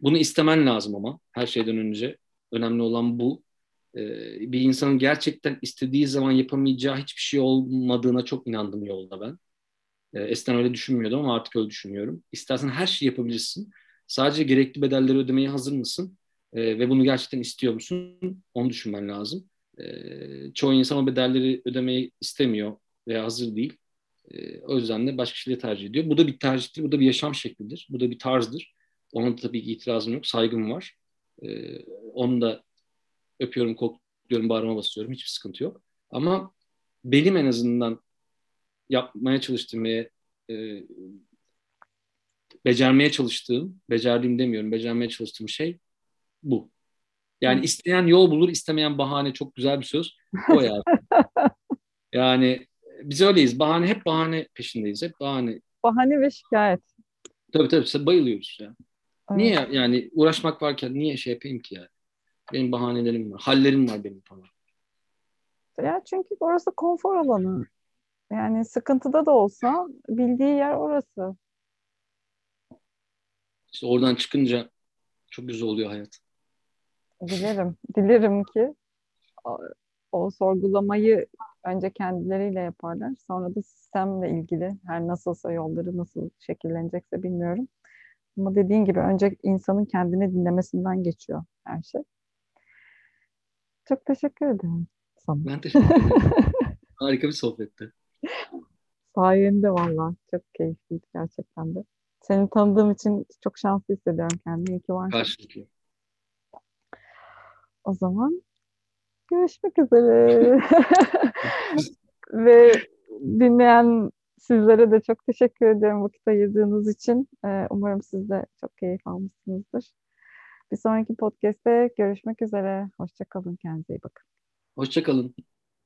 bunu istemen lazım ama her şeyden önce. Önemli olan bu. Bir insanın gerçekten istediği zaman yapamayacağı hiçbir şey olmadığına çok inandım yolda ben. Eskiden öyle düşünmüyordum ama artık öyle düşünüyorum. İstersen her şeyi yapabilirsin. Sadece gerekli bedelleri ödemeye hazır mısın? Ve bunu gerçekten istiyor musun? Onu düşünmen lazım. Çoğu insan o bedelleri ödemeyi istemiyor veya hazır değil. O yüzden de başka şeyleri tercih ediyor. Bu da bir tercihtir, bu da bir yaşam şeklidir, bu da bir tarzdır. Ona tabii ki itirazım yok, saygım var. Onu da öpüyorum, kokluyorum, bağrıma basıyorum. Hiçbir sıkıntı yok. Ama benim en azından yapmaya çalıştığım ve e, becermeye çalıştığım, becerdiğim demiyorum, becermeye çalıştığım şey bu. Yani isteyen yol bulur, istemeyen bahane. Çok güzel bir söz. O yani. Yani biz öyleyiz. Bahane, hep bahane peşindeyiz. Hep bahane. Bahane ve şikayet. Tabii tabii. Bayılıyoruz ya. Evet. Niye yani uğraşmak varken niye şey yapayım ki yani? Benim bahanelerim var, hallerim var benim falan. Ya çünkü orası konfor alanı. Yani sıkıntıda da olsa bildiği yer orası. İşte oradan çıkınca çok güzel oluyor hayat. Dilerim, dilerim ki o, o sorgulamayı önce kendileriyle yaparlar. Sonra da sistemle ilgili her nasılsa yolları nasıl şekillenecekse bilmiyorum. Ama dediğin gibi önce insanın kendini dinlemesinden geçiyor her şey. Çok teşekkür ederim. Ben teşekkür ederim. Harika bir sohbetti. Sayende valla. Çok keyifliydi gerçekten de. Seni tanıdığım için çok şanslı hissediyorum kendimi. İyi ki varsın. Karşılıklı. O zaman görüşmek üzere. Ve dinleyen sizlere de çok teşekkür ederim vakit ayırdığınız için. Ee, umarım siz de çok keyif almışsınızdır. Bir sonraki podcast'te görüşmek üzere. Hoşça kalın. Kendinize iyi bakın. Hoşça kalın.